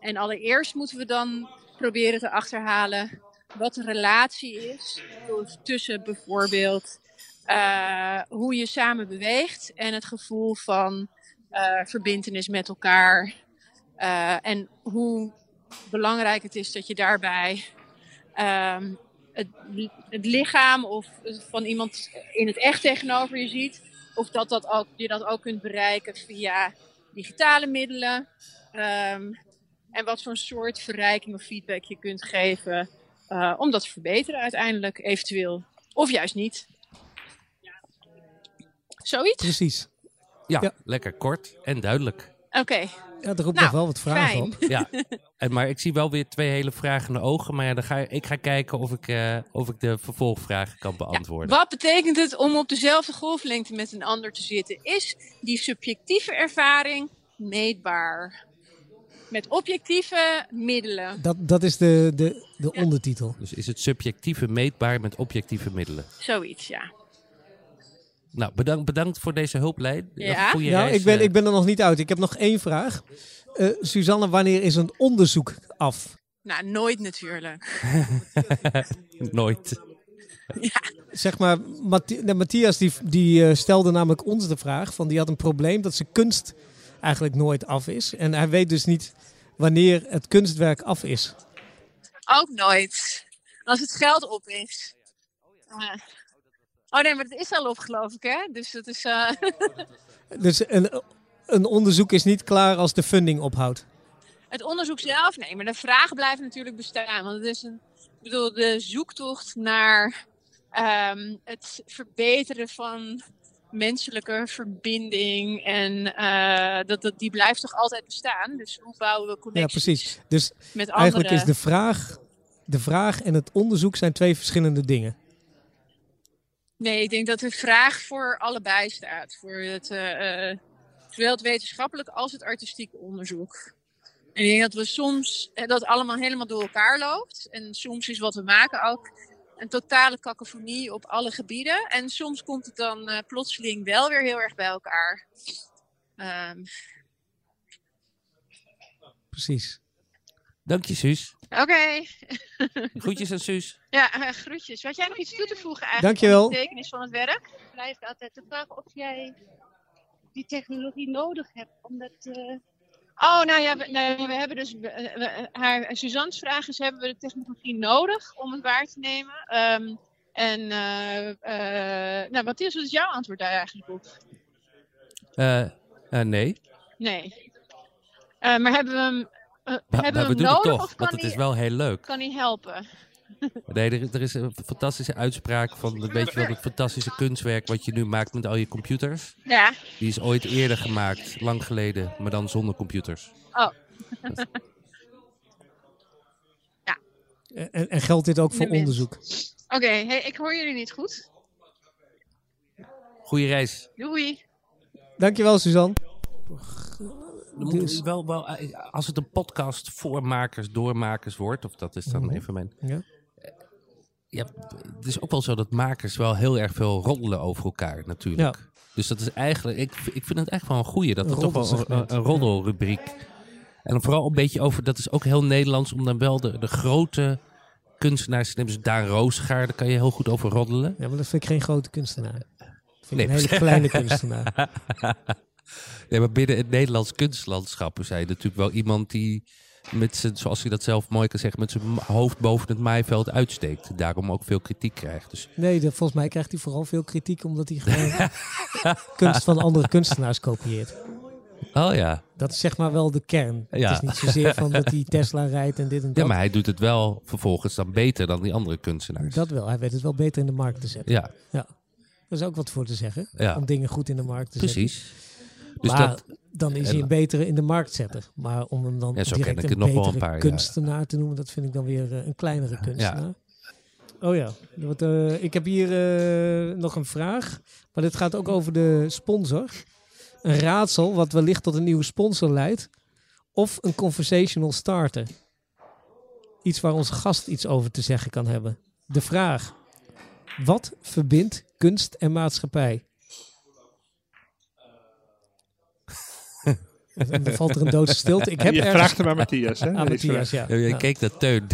En allereerst moeten we dan proberen te achterhalen wat de relatie is tussen bijvoorbeeld hoe je samen beweegt en het gevoel van verbintenis met elkaar. En hoe belangrijk het is dat je daarbij het lichaam of van iemand in het echt tegenover je ziet. Of dat je dat ook kunt bereiken via digitale middelen. En wat voor soort verrijking of feedback je kunt geven... om dat te verbeteren uiteindelijk, eventueel. Of juist niet. Ja. Zoiets? Precies. Ja, lekker kort en duidelijk. Oké. Ja, er roept nog wel wat vragen fijn. Op. Ja. Maar ik zie wel weer twee hele vragende ogen. Maar ja, ik ga kijken of ik de vervolgvragen kan beantwoorden. Ja, wat betekent het om op dezelfde golflengte met een ander te zitten? Is die subjectieve ervaring meetbaar? Met objectieve middelen. Dat is de ondertitel. Dus is het subjectieve meetbaar met objectieve middelen? Zoiets, ja. Nou, bedankt voor deze hulplijn. Ja, reis, ik ben er nog niet uit. Ik heb nog één vraag. Suzanne, wanneer is een onderzoek af? Nou, nooit natuurlijk. Nooit. Ja. Zeg maar, Matthias die stelde namelijk ons de vraag. Die had een probleem dat ze kunst... eigenlijk nooit af is. En hij weet dus niet wanneer het kunstwerk af is. Ook nooit. Als het geld op is. Oh nee, maar het is al op, geloof ik, hè? Dus dat is... Dus een onderzoek is niet klaar als de funding ophoudt? Het onderzoek zelf, nee, maar de vraag blijft natuurlijk bestaan. Want het is een, ik bedoel, de zoektocht naar het verbeteren van menselijke verbinding. En die blijft toch altijd bestaan. Dus hoe bouwen we connecties, ja, precies. Dus met anderen? Eigenlijk is de vraag en het onderzoek zijn twee verschillende dingen. Nee, ik denk dat de vraag voor allebei staat. Voor het, zowel het wetenschappelijk als het artistieke onderzoek. En ik denk dat we soms dat allemaal helemaal door elkaar loopt. En soms is wat we maken ook een totale kakofonie op alle gebieden. En soms komt het dan plotseling wel weer heel erg bij elkaar. Precies. Dank je, Suus. Oké. Groetjes aan Suus. Ja, groetjes. Wat jij nog iets toe te voegen eigenlijk aan de betekenis van het werk? Het blijft altijd de vraag of jij die technologie nodig hebt. Omdat... we hebben dus... Suzanne's vraag is, hebben we de technologie nodig om het waar te nemen? Matthias, wat is jouw antwoord daar eigenlijk op? Nee. Nee. Maar hebben we hem... we doen nodig, het toch, want het is wel heel leuk. Kan hij helpen? Nee, er is een fantastische uitspraak van een beetje van het fantastische kunstwerk wat je nu maakt met al je computers. Ja. Die is ooit eerder gemaakt, lang geleden, maar dan zonder computers. Oh. Dat. Ja. En geldt dit ook voor onderzoek? Oké, hey, ik hoor jullie niet goed. Goeie reis. Doei. Dankjewel, Suzanne. Dus. Wel, als het een podcast voor makers, doormakers wordt, of dat is dan een van mijn... Ja. Ja, het is ook wel zo dat makers wel heel erg veel roddelen over elkaar natuurlijk. Ja. Dus dat is eigenlijk... Ik vind het eigenlijk wel een goeie, dat er toch wel een roddelrubriek. En vooral een beetje over... Dat is ook heel Nederlands om dan wel de grote kunstenaars te nemen. Dus Daan Roosegaarde, daar kan je heel goed over roddelen. Ja, maar dat vind ik geen grote kunstenaar. Dat vind ik een hele kleine kunstenaar. Nee, maar binnen het Nederlands kunstlandschap is hij natuurlijk wel iemand die, met zijn, zoals hij dat zelf mooi kan zeggen, met zijn hoofd boven het maaiveld uitsteekt. Daarom ook veel kritiek krijgt. Dus. Nee, volgens mij krijgt hij vooral veel kritiek omdat hij gewoon kunst van andere kunstenaars kopieert. Oh ja. Dat is zeg maar wel de kern. Ja. Het is niet zozeer van dat hij Tesla rijdt en dit en dat. Ja, maar hij doet het wel vervolgens dan beter dan die andere kunstenaars. Dat wel. Hij weet het wel beter in de markt te zetten. Ja. Ja. Er is ook wat voor te zeggen. Ja. Om dingen goed in de markt te zetten. Precies. Dus maar dan is hij een betere in de markt zetter. Maar om hem dan direct een betere kunstenaar te noemen, dat vind ik dan weer een kleinere kunstenaar. Ja. Oh ja, ik heb hier nog een vraag. Maar dit gaat ook over de sponsor. Een raadsel wat wellicht tot een nieuwe sponsor leidt. Of een conversational starter. Iets waar onze gast iets over te zeggen kan hebben. De vraag. Wat verbindt kunst en maatschappij? En dan valt er een doodse stilte. Je vraagt hem aan Matthias. Hè? Aan Matthias, ja. Je keek naar Teun.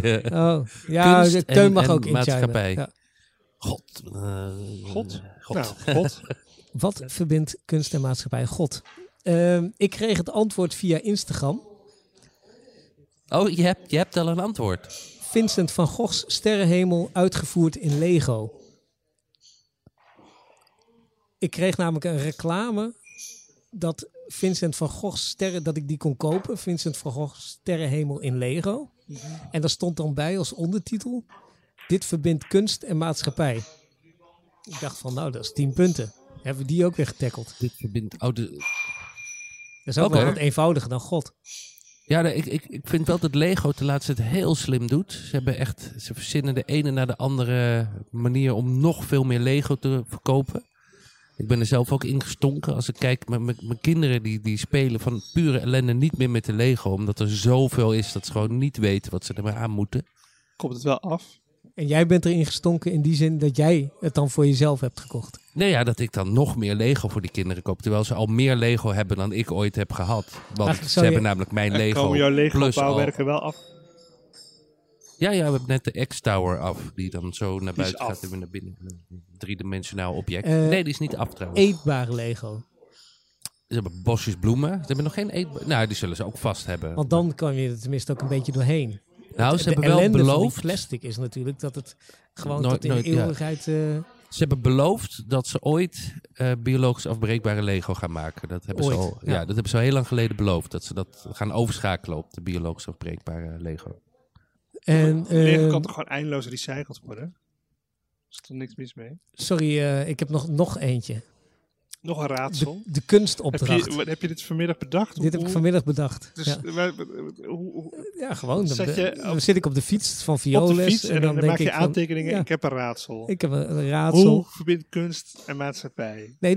Ja, Teun mag ook maatschappij. Ja. God. Wat verbindt kunst en maatschappij? God. Ik kreeg het antwoord via Instagram. Oh, je hebt al een antwoord. Vincent van Gogh's Sterrenhemel uitgevoerd in Lego. Ik kreeg namelijk een reclame dat Vincent van Gogh's sterren, dat ik die kon kopen. Vincent van Gogh's Sterrenhemel in Lego. En daar stond dan bij als ondertitel: dit verbindt kunst en maatschappij. Ik dacht van, nou, dat is 10 punten. Hebben we die ook weer getackeld. Dit verbindt... Dat is ook wel wat eenvoudiger dan God. Ja, nee, ik vind wel dat Lego de laatste het heel slim doet. Ze verzinnen de ene naar de andere manier om nog veel meer Lego te verkopen. Ik ben er zelf ook ingestonken. Als ik kijk, mijn kinderen die spelen van pure ellende niet meer met de Lego. Omdat er zoveel is dat ze gewoon niet weten wat ze er maar aan moeten. Komt het wel af? En jij bent erin gestonken in die zin dat jij het dan voor jezelf hebt gekocht? Nee, ja, dat ik dan nog meer Lego voor die kinderen koop. Terwijl ze al meer Lego hebben dan ik ooit heb gehad. Want ze hebben namelijk mijn Lego. Komen jouw Lego-bouwwerken wel af? Ja, we hebben net de X-Tower af. Die dan zo naar buiten gaat en weer naar binnen. Een driedimensionaal object. Nee, die is niet af trouwens. Eetbare Lego. Ze hebben bosjes bloemen. Ze hebben nog geen eetbare... Nou, die zullen ze ook vast hebben. Want dan kan je er tenminste ook een beetje doorheen. Nou, ze hebben wel beloofd... plastic is natuurlijk dat het gewoon nooit, tot in de eeuwigheid... Ze hebben beloofd dat ze ooit biologisch afbreekbare Lego gaan maken. Dat hebben ze al, ja, dat hebben ze al heel lang geleden beloofd. Dat ze dat gaan overschakelen op de biologisch afbreekbare Lego. En Lego kan toch gewoon eindeloos recycled worden? Is er toch niks mis mee? Sorry, ik heb nog eentje. Nog een raadsel. De kunstopdracht. Heb je dit vanmiddag bedacht? Dit heb ik vanmiddag bedacht. Dus ja. Ja, gewoon. Dan zit ik op de fiets van vioolles. En dan maak je aantekeningen. Ja, ik heb een raadsel. Hoe verbindt kunst en maatschappij? Nee,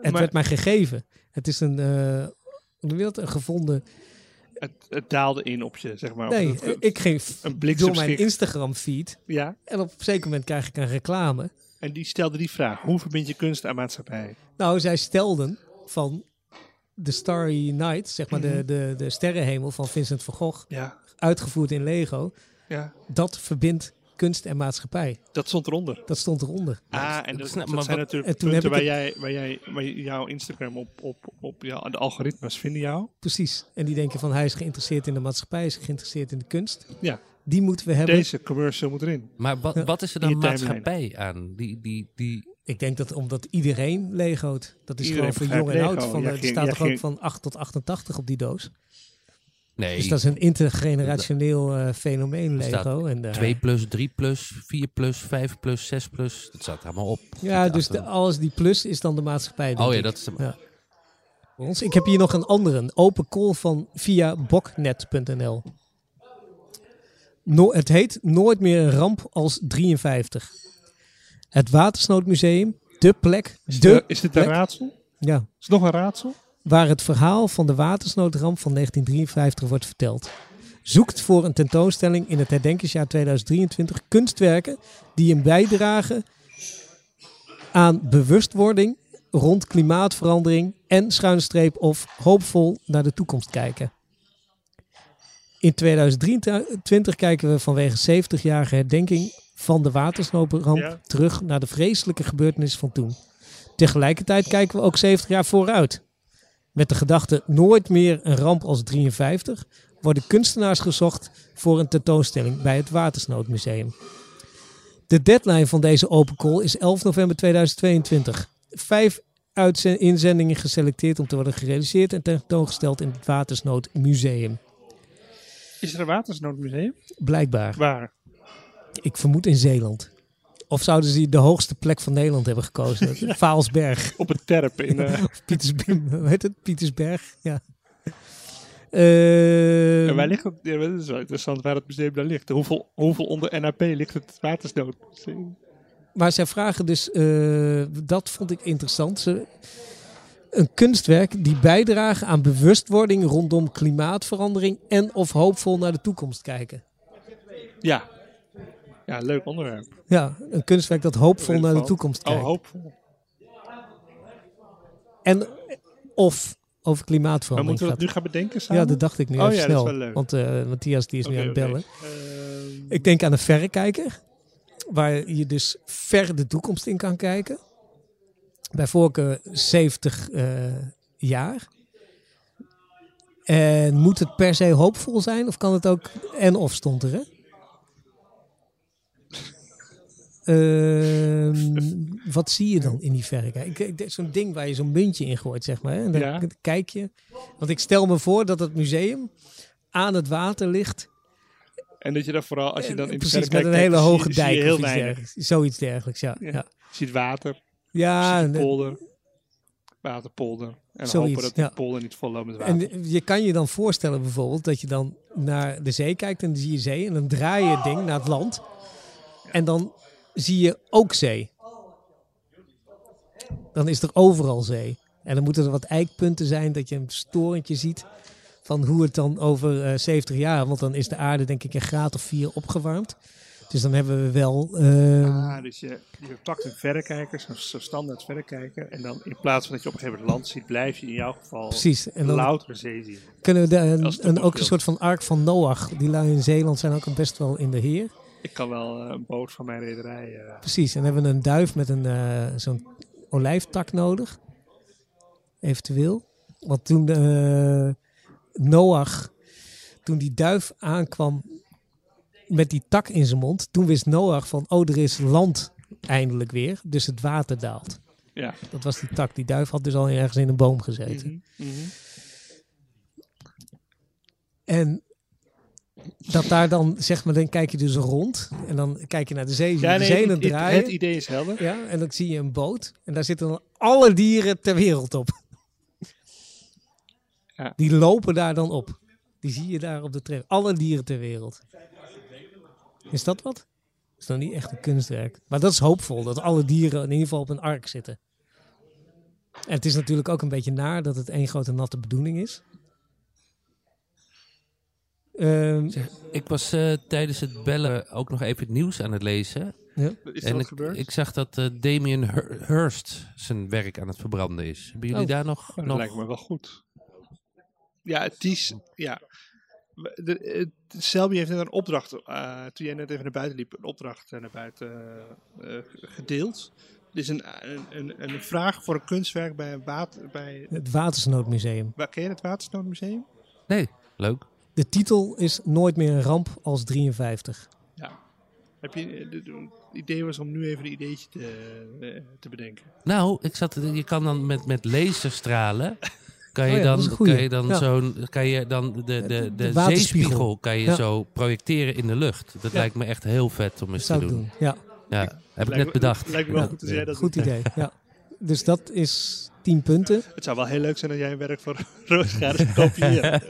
werd mij gegeven. Het is een gevonden... Het daalde in op je, zeg maar. Nee, ik ging door mijn Instagram feed. Ja. En op een zeker moment krijg ik een reclame. En die stelde die vraag. Hoe verbind je kunst aan maatschappij? Nou, zij stelden van de Starry Night, zeg maar de sterrenhemel van Vincent van Gogh, uitgevoerd in Lego. Ja. Dat verbindt kunst en maatschappij. Dat stond eronder? Dat stond eronder. Ah, en dat zijn natuurlijk punten waar jouw Instagram op de algoritmes vinden jou. Precies. En die denken van hij is geïnteresseerd in de maatschappij, is geïnteresseerd in de kunst. Ja. Die moeten we hebben. Deze commercial moet erin. Maar wat is er dan maatschappij aan? Ik denk dat omdat iedereen legoot. Dat is iedereen gewoon voor jong en oud. Het staat toch ook van 8 tot 88 op die doos? Nee. Dus dat is een intergenerationeel fenomeen Lego. 2 plus, 3 plus, 4 plus, 5 plus, 6 plus. Dat staat allemaal op. Ja, dus alles die plus is dan de maatschappij. Oh ja, dat is de maatschappij. Ja. Ik heb hier nog een andere. Een open call van via boknet.nl. Het heet Nooit meer een ramp als 53. Het Watersnoodmuseum, de plek... Is dit een raadsel? Ja. Is het nog een raadsel? Waar het verhaal van de watersnoodramp van 1953 wordt verteld. Zoekt voor een tentoonstelling in het herdenkingsjaar 2023 kunstwerken die een bijdrage aan bewustwording rond klimaatverandering en schuinstreep of hoopvol naar de toekomst kijken. In 2023 kijken we vanwege 70-jarige herdenking van de watersnoodramp terug naar de vreselijke gebeurtenis van toen. Tegelijkertijd kijken we ook 70 jaar vooruit. Met de gedachte nooit meer een ramp als 53 worden kunstenaars gezocht voor een tentoonstelling bij het Watersnoodmuseum. De deadline van deze open call is 11 november 2022. 5 inzendingen geselecteerd om te worden gerealiseerd en tentoongesteld in het Watersnoodmuseum. Is er een watersnoodmuseum? Blijkbaar. Waar? Ik vermoed in Zeeland. Of zouden ze de hoogste plek van Nederland hebben gekozen? Ja. Vaalsberg. Op een terp in... Pietersberg, ja. En waar ligt het? Ja, dat is wel interessant waar het museum dan ligt. Hoeveel onder NAP ligt het watersnoodmuseum? Maar zij vragen dus... dat vond ik interessant. Een kunstwerk die bijdraagt aan bewustwording rondom klimaatverandering en of hoopvol naar de toekomst kijken. Ja. Ja, leuk onderwerp. Ja, een kunstwerk dat hoopvol naar de toekomst kijkt. Oh, hoopvol. En of over klimaatverandering. Maar moeten we dat nu gaan bedenken samen? Ja, dat dacht ik nu even snel. Dat is wel leuk. Want Matthias die is nu aan het bellen. Ik denk aan een verrekijker. Waar je dus ver de toekomst in kan kijken. Bij voorkeur 70 jaar. En moet het per se hoopvol zijn? Of kan het ook en of stond er, hè? Wat zie je dan in die verrekijker? Zo'n ding waar je zo'n muntje in gooit, zeg maar. Hè? En dan kijk je. Want ik stel me voor dat het museum aan het water ligt. En dat je dan vooral, als je dan in de verrekijker kijkt... Precies, met een hele hoge dijk of iets dergelijks. Zoiets dergelijks, ja. Je ziet water. Ja, dus polder, waterpolder. En zoiets, hopen dat de polder niet vol loopt met water. En je kan je dan voorstellen bijvoorbeeld dat je dan naar de zee kijkt en dan zie je zee. En dan draai je het ding naar het land. Ja. En dan zie je ook zee. Dan is er overal zee. En dan moeten er wat eikpunten zijn dat je een storentje ziet van hoe het dan over 70 jaar... Want dan is de aarde denk ik een graad of 4 opgewarmd. Dus dan hebben we wel... dus je pakt een verrekijker, zo'n standaard verrekijker. En dan in plaats van dat je op een gegeven moment land ziet, blijf je in jouw geval precies, en dan louter zee zien. Kunnen we ook een soort van ark van Noach. Die lui in Zeeland zijn ook best wel in de heer. Ik kan wel een boot van mijn rederij... Precies, en dan hebben we een duif met zo'n olijftak nodig. Eventueel. Want toen Noach, toen die duif aankwam... met die tak in zijn mond. Toen wist Noach van, er is land eindelijk weer. Dus het water daalt. Ja. Dat was die tak. Die duif had dus al ergens in een boom gezeten. Mm-hmm. Mm-hmm. En dat daar dan, zeg maar, dan kijk je dus rond. En dan kijk je naar de zee. Ja, nee, de zee draaien. Het idee is helder. Ja, en dan zie je een boot. En daar zitten dan alle dieren ter wereld op. Ja. Die lopen daar dan op. Die zie je daar op de trek. Alle dieren ter wereld. Is dat wat? Dat is nog niet echt een kunstwerk. Maar dat is hoopvol. Dat alle dieren in ieder geval op een ark zitten. En het is natuurlijk ook een beetje naar dat het één grote natte bedoeling is. Ik was tijdens het bellen ook nog even het nieuws aan het lezen. Ja. Is dat gebeurd? Ik zag dat Damien Hirst zijn werk aan het verbranden is. Hebben jullie daar nog... Dat lijkt me wel goed. Ja, het is... Ja. Selby heeft net een opdracht, toen jij net even naar buiten liep, een opdracht naar buiten gedeeld. Het is een vraag voor een kunstwerk bij het Watersnoodmuseum. Ken je het Watersnoodmuseum? Nee, leuk. De titel is Nooit meer een ramp als 53. Ja. Heb je, het idee was om nu even een ideetje te bedenken. Nou, je kan dan met laserstralen... Kan je dan de zeespiegel kan je zo projecteren in de lucht. Dat lijkt me echt heel vet om eens te doen. Ja. Ja, heb ik net bedacht. Lijkt me wel goed te zeggen. Dat goed idee, ja. Dus dat is 10 punten. Het zou wel heel leuk zijn dat jij een werk van Roosegaarde kopieert.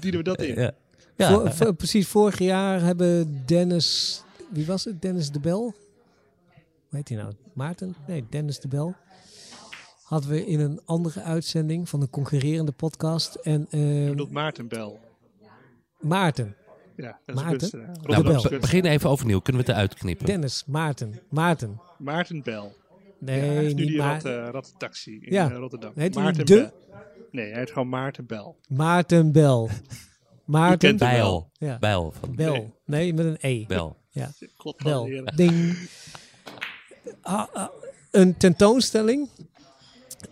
Dienen we dat in. Ja. Ja. Precies, vorig jaar hebben Dennis... Wie was het? Dennis de Bel? Hoe heet hij nou? Maarten? Nee, Dennis de Bel. Hadden we in een andere uitzending van een concurrerende podcast. En, je bedoelt Maarten Bijl. Maarten. Ja, dat is Maarten. Nou, begin even overnieuw. Kunnen we het eruit knippen? Dennis, Maarten. Maarten Bijl. Nee, ja, hij heeft nu die rattentaxi in Rotterdam. Heet Maarten Bijl. Nee, hij heet gewoon Maarten Bijl. Maarten Bijl. Maarten Bijl. Ja. Bijl. Bijl. Nee, met een E. Bijl. Ja. Klopt wel. Ding. Een tentoonstelling...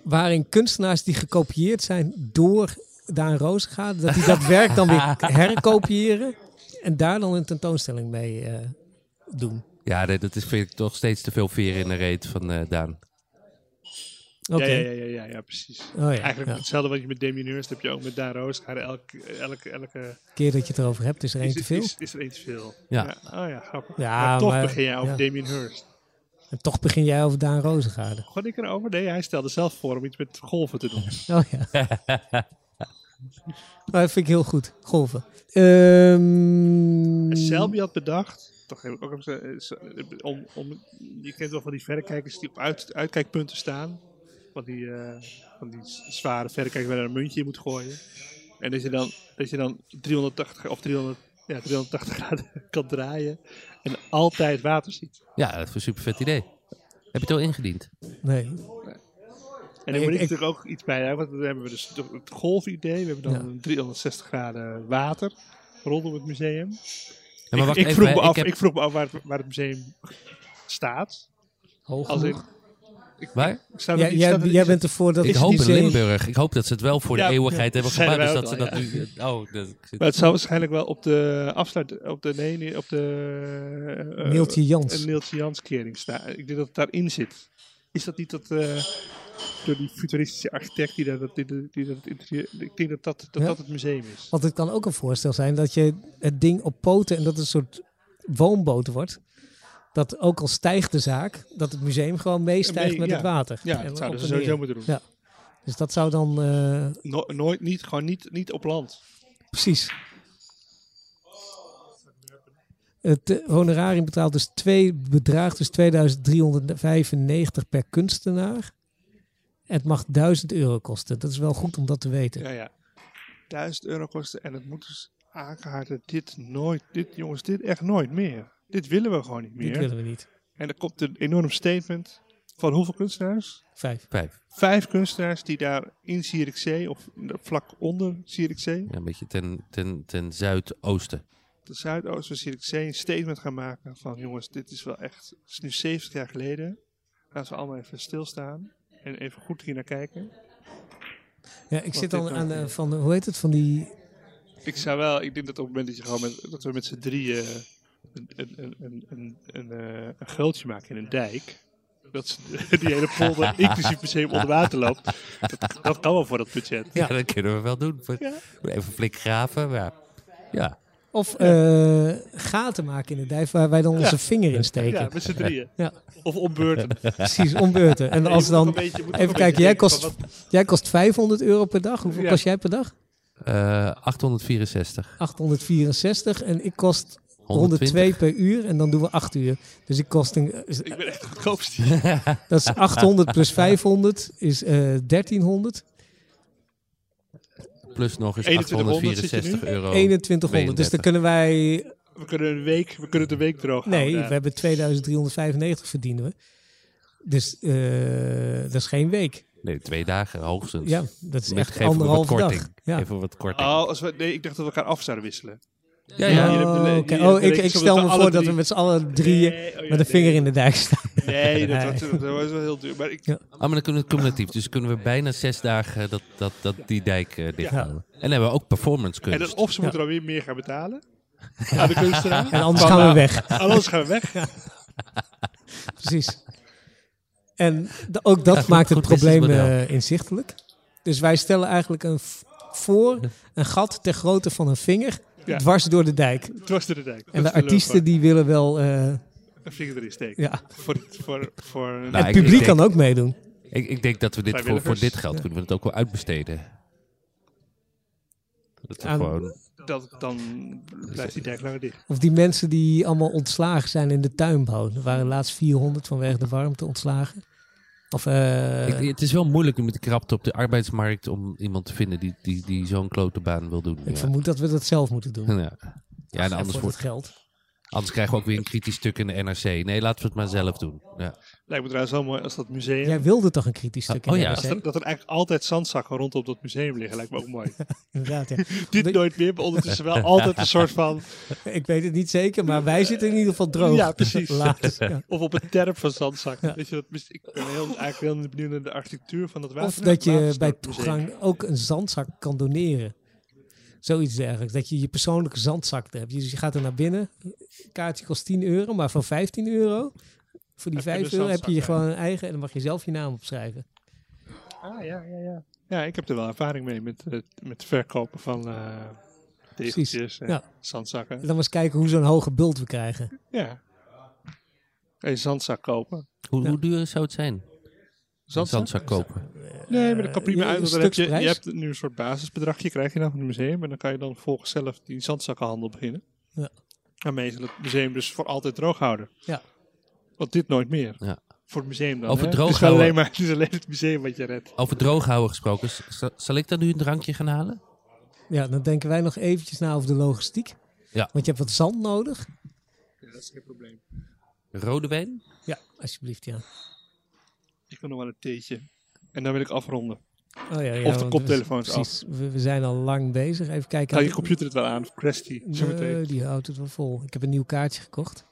waarin kunstenaars die gekopieerd zijn door Daan Roosegaarde... dat die dat werk dan weer herkopiëren... en daar dan een tentoonstelling mee doen. Ja, dat is, vind ik, toch steeds te veel veer in de reet van Daan. Okay. Ja, precies. Oh, ja. Eigenlijk hetzelfde wat je met Damien Hirst heb je ook met Daan Roosegaarde. Elke keer dat je het erover hebt, is er één te veel. Is er één te veel. Ja. Ja. Oh ja, grappig. Ja, maar toch begin jij over Damien Hirst. En toch begin jij over Daan Roosegaarde. Gewoon ik erover? Nee, hij stelde zelf voor om iets met golven te doen. Oh ja. Dat vind ik heel goed, golven. Selby had bedacht... Toch ook even, je kent wel van die verrekijkers die op uitkijkpunten staan. Van die zware verrekijkers waar je een muntje in moet gooien. En dat je dan 380 graden kan draaien... En altijd water ziet. Ja, dat is een super vet idee. Heb je het al ingediend? Nee. En er moet natuurlijk ook iets bij hebben. Want dan hebben we dus het golfidee. We hebben dan 360 graden water rondom het museum. Ja, maar ik vroeg me af waar het museum staat. Hoog genoeg. Waar? Jij bent ervoor dat... Ik hoop in Limburg. Ik hoop dat ze het wel voor de eeuwigheid hebben gebouwd. Dus dat ze dat nu... Maar het zou waarschijnlijk wel op de afsluiting... Op de Neeltje Jans kering staan. Ik denk dat het daarin zit. Is dat niet dat... door die futuristische architect die dat interieur... Ik denk dat het museum is. Want het kan ook een voorstel zijn dat je het ding op poten... en dat het een soort woonboot wordt... Dat ook al stijgt de zaak, dat het museum gewoon meestijgt met het water. Ja, dat zouden ze sowieso moeten doen. Ja. Dus dat zou dan... Nooit, gewoon niet op land. Precies. Het honorarium bedraagt dus 2.395 per kunstenaar. Het mag €1.000 kosten. Dat is wel goed om dat te weten. Ja. €1.000 kosten en het moet dus aangehaald dat dit echt nooit meer. Dit willen we gewoon niet meer. Dit willen we niet. En er komt een enorm statement van hoeveel kunstenaars? 5. 5 kunstenaars die daar in Zierikzee of vlak onder Zierikzee. Ja, een beetje ten zuidoosten. Ten zuidoosten van Zierikzee een statement gaan maken van jongens, dit is wel echt, het is nu 70 jaar geleden. Laten we allemaal even stilstaan en even goed hier naar kijken. Ja, ik zit dan aan hoe heet het, van die... Ik denk dat op het moment dat we met z'n drieën... een geultje maken in een dijk, dat die hele polder inclusief museum onder water loopt, dat kan wel voor dat budget. Ja, dat kunnen we wel doen. Even flink graven, maar ja. Of gaten maken in de dijf waar wij dan onze vinger in steken. Ja, met z'n drieën. Ja. Of ombeurten. Precies, ombeurten. En als dan, even kijken, jij kost €500 per dag. Hoeveel kost jij per dag? 864. 864 en ik kost 102 per uur en dan doen we 8 uur. Dus ik kost een... Ik ben echt de goedkoopste. Dat is 800 plus 500 is 1300. Plus nog eens €864. 2100, dus dan kunnen wij... We kunnen de week droog houden. Nee, we hebben 2395 verdienen we. Dus dat is geen week. Nee, 2 dagen hoogstens. Ja, dat is echt anderhalf dag. Ja. Even wat korting. Oh, ik dacht dat we elkaar af zouden wisselen. Ja, ja. Ik stel me voor dat we met z'n allen drieën met een vinger in de dijk staan. Nee, dat was wel heel duur. Maar dan kunnen we cumulatief. Dus kunnen we bijna 6 dagen die dijk dicht houden. En dan hebben we ook performance kunst. En of ze moeten dan weer meer gaan betalen aan de kunstenaar. En anders gaan we weg. Anders gaan we weg. Ja. Precies. En ook dat maakt het probleem inzichtelijk. Dus wij stellen eigenlijk een gat ter grootte van een vinger... Ja. Dwars door de dijk. Dwars door de dijk. En de artiesten die willen wel... een vinger erin steken. Ja. Voor het publiek kan ook meedoen. Ik denk dat we dit voor dit geld kunnen we het ook wel uitbesteden. Dan blijft die dijk langer dicht. Of die mensen die allemaal ontslagen zijn in de tuinbouw. Er waren laatst 400 vanwege de warmte ontslagen. Het is wel moeilijk met de krapte op de arbeidsmarkt om iemand te vinden die zo'n klote baan wil doen. Ik vermoed dat we dat zelf moeten doen. Ja, en anders wordt het geld. Anders krijgen we ook weer een kritisch stuk in de NRC. Nee, laten we het maar zelf doen. Ja. Lijkt me trouwens wel mooi als dat museum... Jij wilde toch een kritisch stuk in de NRC? Dat er eigenlijk altijd zandzakken rondom dat museum liggen, lijkt me ook mooi. Inderdaad, ja. Dit nooit meer, maar ondertussen wel altijd een soort van... Ik weet het niet zeker, maar wij zitten in ieder geval droog. Ja, precies. Ja. Of op het terp van zandzakken. Ja. Weet je, ik ben eigenlijk heel benieuwd naar de architectuur van dat watersnoodmuseum. Of dat je bij toegang ook een zandzak kan doneren. Zoiets dergelijks. Dat je je persoonlijke zandzak hebt. Dus je gaat er naar binnen. Kaartje kost €10, maar voor €15... Voor die €5 heb je gewoon een eigen... en dan mag je zelf je naam opschrijven. Ah, ja. Ja, ik heb er wel ervaring mee met verkopen van tegeltjes en zandzakken. En dan eens kijken hoe zo'n hoge bult we krijgen. Ja. Een zandzak kopen. Hoe duur zou het zijn? Zandzak kopen. Nee, maar dat kan prima uit. Je hebt nu een soort basisbedragje, krijg je dan van het museum... en dan kan je dan volgens zelf die zandzakkenhandel beginnen. Ja. En meestal het museum dus voor altijd droog houden. Ja. Want dit nooit meer. Ja. Voor het museum dan. Over het is alleen het museum wat je redt. Over drooghouden gesproken. Zal ik dan nu een drankje gaan halen? Ja, dan denken wij nog eventjes na over de logistiek. Ja. Want je hebt wat zand nodig. Ja, dat is geen probleem. Rode wijn? Ja, alsjeblieft, ja. Ik wil nog wel een theetje. En dan wil ik afronden. Oh, ja, of de koptelefoons af. We zijn al lang bezig. Even kijken. Houdt je computer het wel aan? Of crasht die? Nee, die houdt het wel vol. Ik heb een nieuw kaartje gekocht.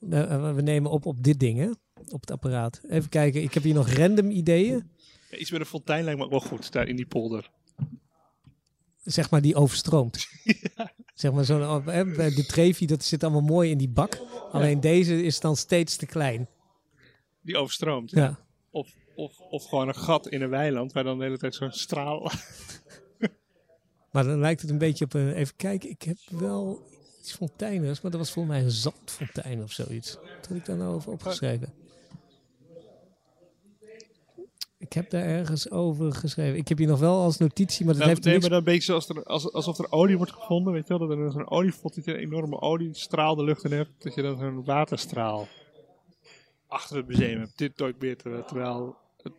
We nemen op dit ding, hè? Op het apparaat. Even kijken, ik heb hier nog random ideeën. Ja, iets met een fontein lijkt me ook wel goed, daar in die polder. Zeg maar, die overstroomt. Ja. Zeg maar, de Trevi, dat zit allemaal mooi in die bak. Ja. Alleen deze is dan steeds te klein. Die overstroomt, ja. Of gewoon een gat in een weiland, waar dan de hele tijd zo'n straal... Maar dan lijkt het een beetje op een... Even kijken, ik heb wel... fonteinen, maar dat was volgens mij een zandfontein of zoiets. Wat had ik daar nou over opgeschreven? Ik heb daar ergens over geschreven. Ik heb hier nog wel als notitie, maar dat heeft niks... maar dan een beetje alsof er olie wordt gevonden, weet je wel? Dat er zo'n olievlot, dat je een enorme oliestraal de lucht in hebt, dat je dan zo'n waterstraal achter het museum hebt. Dit nooit meer, terwijl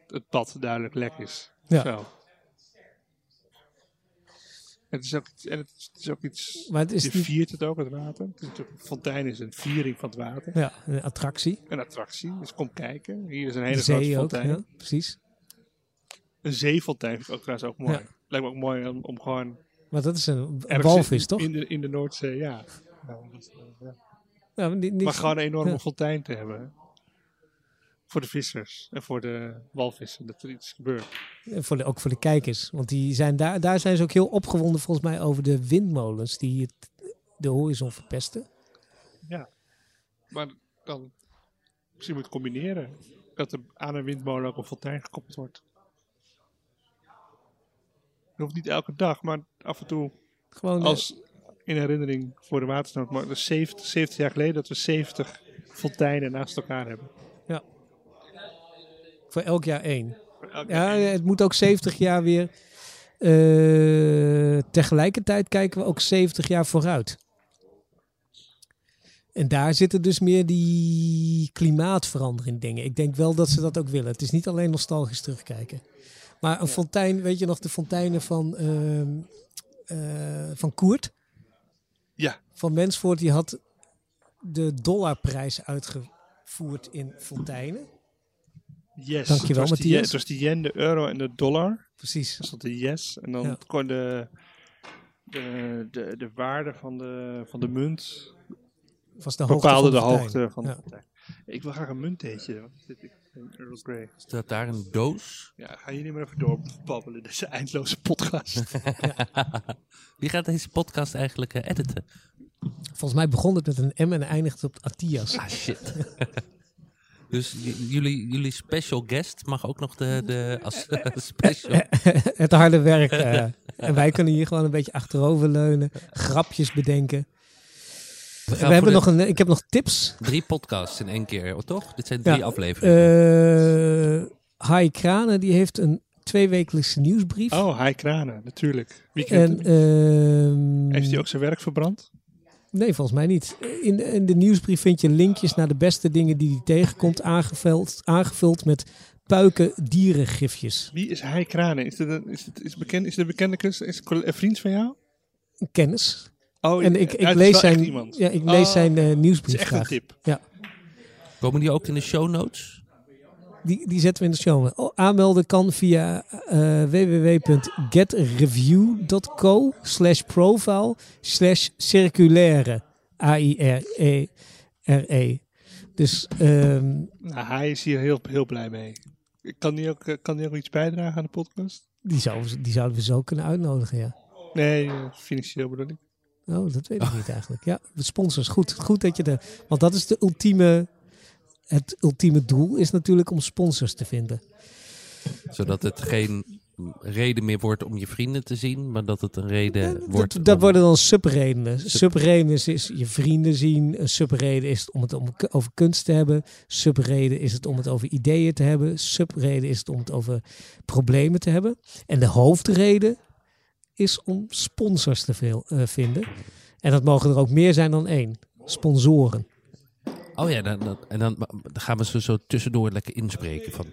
het pad duidelijk lek is. Ja. Zo. Het is ook iets... Maar het is je viert het ook, het water. Het fontein is een viering van het water. Ja, een attractie. Dus kom kijken. Hier is een hele grote fontein. Ook, ja, precies. Een zeefontein vind ik ook trouwens ook mooi. Ja. Lijkt me ook mooi om gewoon... Maar dat is een walvis, toch? In de Noordzee, ja. Nou, maar gewoon een enorme fontein te hebben. Voor de vissers en voor de walvissen, dat er iets gebeurt. En ook voor de kijkers. Want die zijn daar zijn ze ook heel opgewonden volgens mij over de windmolens die de horizon verpesten. Ja. Maar dan misschien moet je het combineren. Dat er aan een windmolen ook een fontein gekoppeld wordt. Dat hoeft niet elke dag, maar af en toe. Gewoon als in herinnering voor de watersnoodmuseum. Maar 70 jaar geleden dat we 70 fonteinen naast elkaar hebben. Ja. Voor elk jaar één. Ja, het moet ook 70 jaar weer. Tegelijkertijd kijken we ook 70 jaar vooruit. En daar zitten dus meer die klimaatverandering dingen. Ik denk wel dat ze dat ook willen. Het is niet alleen nostalgisch terugkijken. Maar een fontein, weet je nog de fonteinen van Koert? Ja. Van Mensvoort, die had de dollarprijs uitgevoerd in fonteinen. Yes. Dankjewel, Matthias. Het was die yen, de euro en de dollar. Precies. Dat stond de yes. En dan kon de waarde van de munt was de bepaalde de hoogte van de fontein. Ik wil graag een muntheetje. Wat is dit? Earl Grey. Staat daar een doos? Ja, gaan jullie maar even doorbabbelen. Deze eindloze podcast. Wie gaat deze podcast eigenlijk editen? Volgens mij begon het met een M en eindigt op Attias. Ah, shit. Dus jullie special guest mag ook nog special. Het harde werk. En wij kunnen hier gewoon een beetje achterover leunen. Grapjes bedenken. We hebben nog ik heb nog tips. 3 podcasts in één keer, toch? Dit zijn 3 afleveringen. Hi Kranen, die heeft een 2-wekelijkse nieuwsbrief. Oh, Hi Kranen, natuurlijk. Heeft hij ook zijn werk verbrand? Nee, volgens mij niet. In de nieuwsbrief vind je linkjes naar de beste dingen die hij tegenkomt, aangevuld met puiken dierengifjes. Wie is Hi Kranen? Is het een bekende kunstenaar? Is het een vriend van jou? Een kennis. Oh, en ik lees zijn nieuwsbrief. Dat is echt een tip. Ja. Komen die ook in de show notes? Die zetten we in de show notes. Aanmelden kan via www.getreview.co/profile/circulaire. AIRERE. Dus, hij is hier heel, heel blij mee. Kan die ook iets bijdragen aan de podcast? Die zouden we zo kunnen uitnodigen, ja. Nee, financieel bedoel ik. Oh, dat weet ik niet eigenlijk. Ja, sponsors. Goed dat je want dat is het ultieme doel is natuurlijk om sponsors te vinden. Zodat het geen reden meer wordt om je vrienden te zien, maar dat het een reden wordt. Dat worden dan subredenen. Subreden is je vrienden zien. Een subreden is het om het over kunst te hebben. Subreden is het om het over ideeën te hebben. Subreden is het om het over problemen te hebben. En de hoofdreden is om sponsors te vinden. En dat mogen er ook meer zijn dan 1. Sponsoren. Oh ja, dan gaan we ze zo tussendoor lekker inspreken. Van,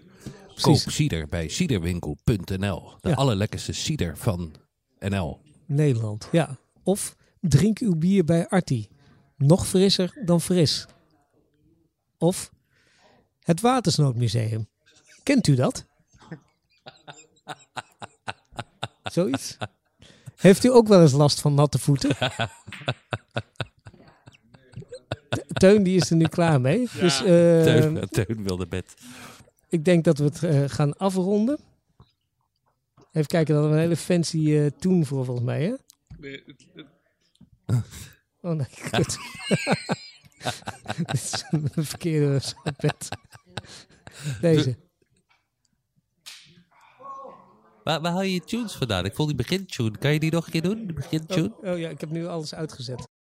koop cider bij ciderwinkel.nl. De allerlekkerste cider van NL. Nederland, ja. Of drink uw bier bij Arti. Nog frisser dan fris. Of het Watersnoodmuseum. Kent u dat? Zoiets? Heeft u ook wel eens last van natte voeten? Teun die is er nu klaar mee. Ja. Dus, Teun wil naar bed. Ik denk dat we het gaan afronden. Even kijken, dat we een hele fancy tune voor volgens mij, hè? Nee, oh nee, kut. Dit is een verkeerde bed. Deze. Waar haal je tunes vandaan? Ik vond die begintune. Kan je die nog een keer doen? De begintune? Oh ja, ik heb nu alles uitgezet.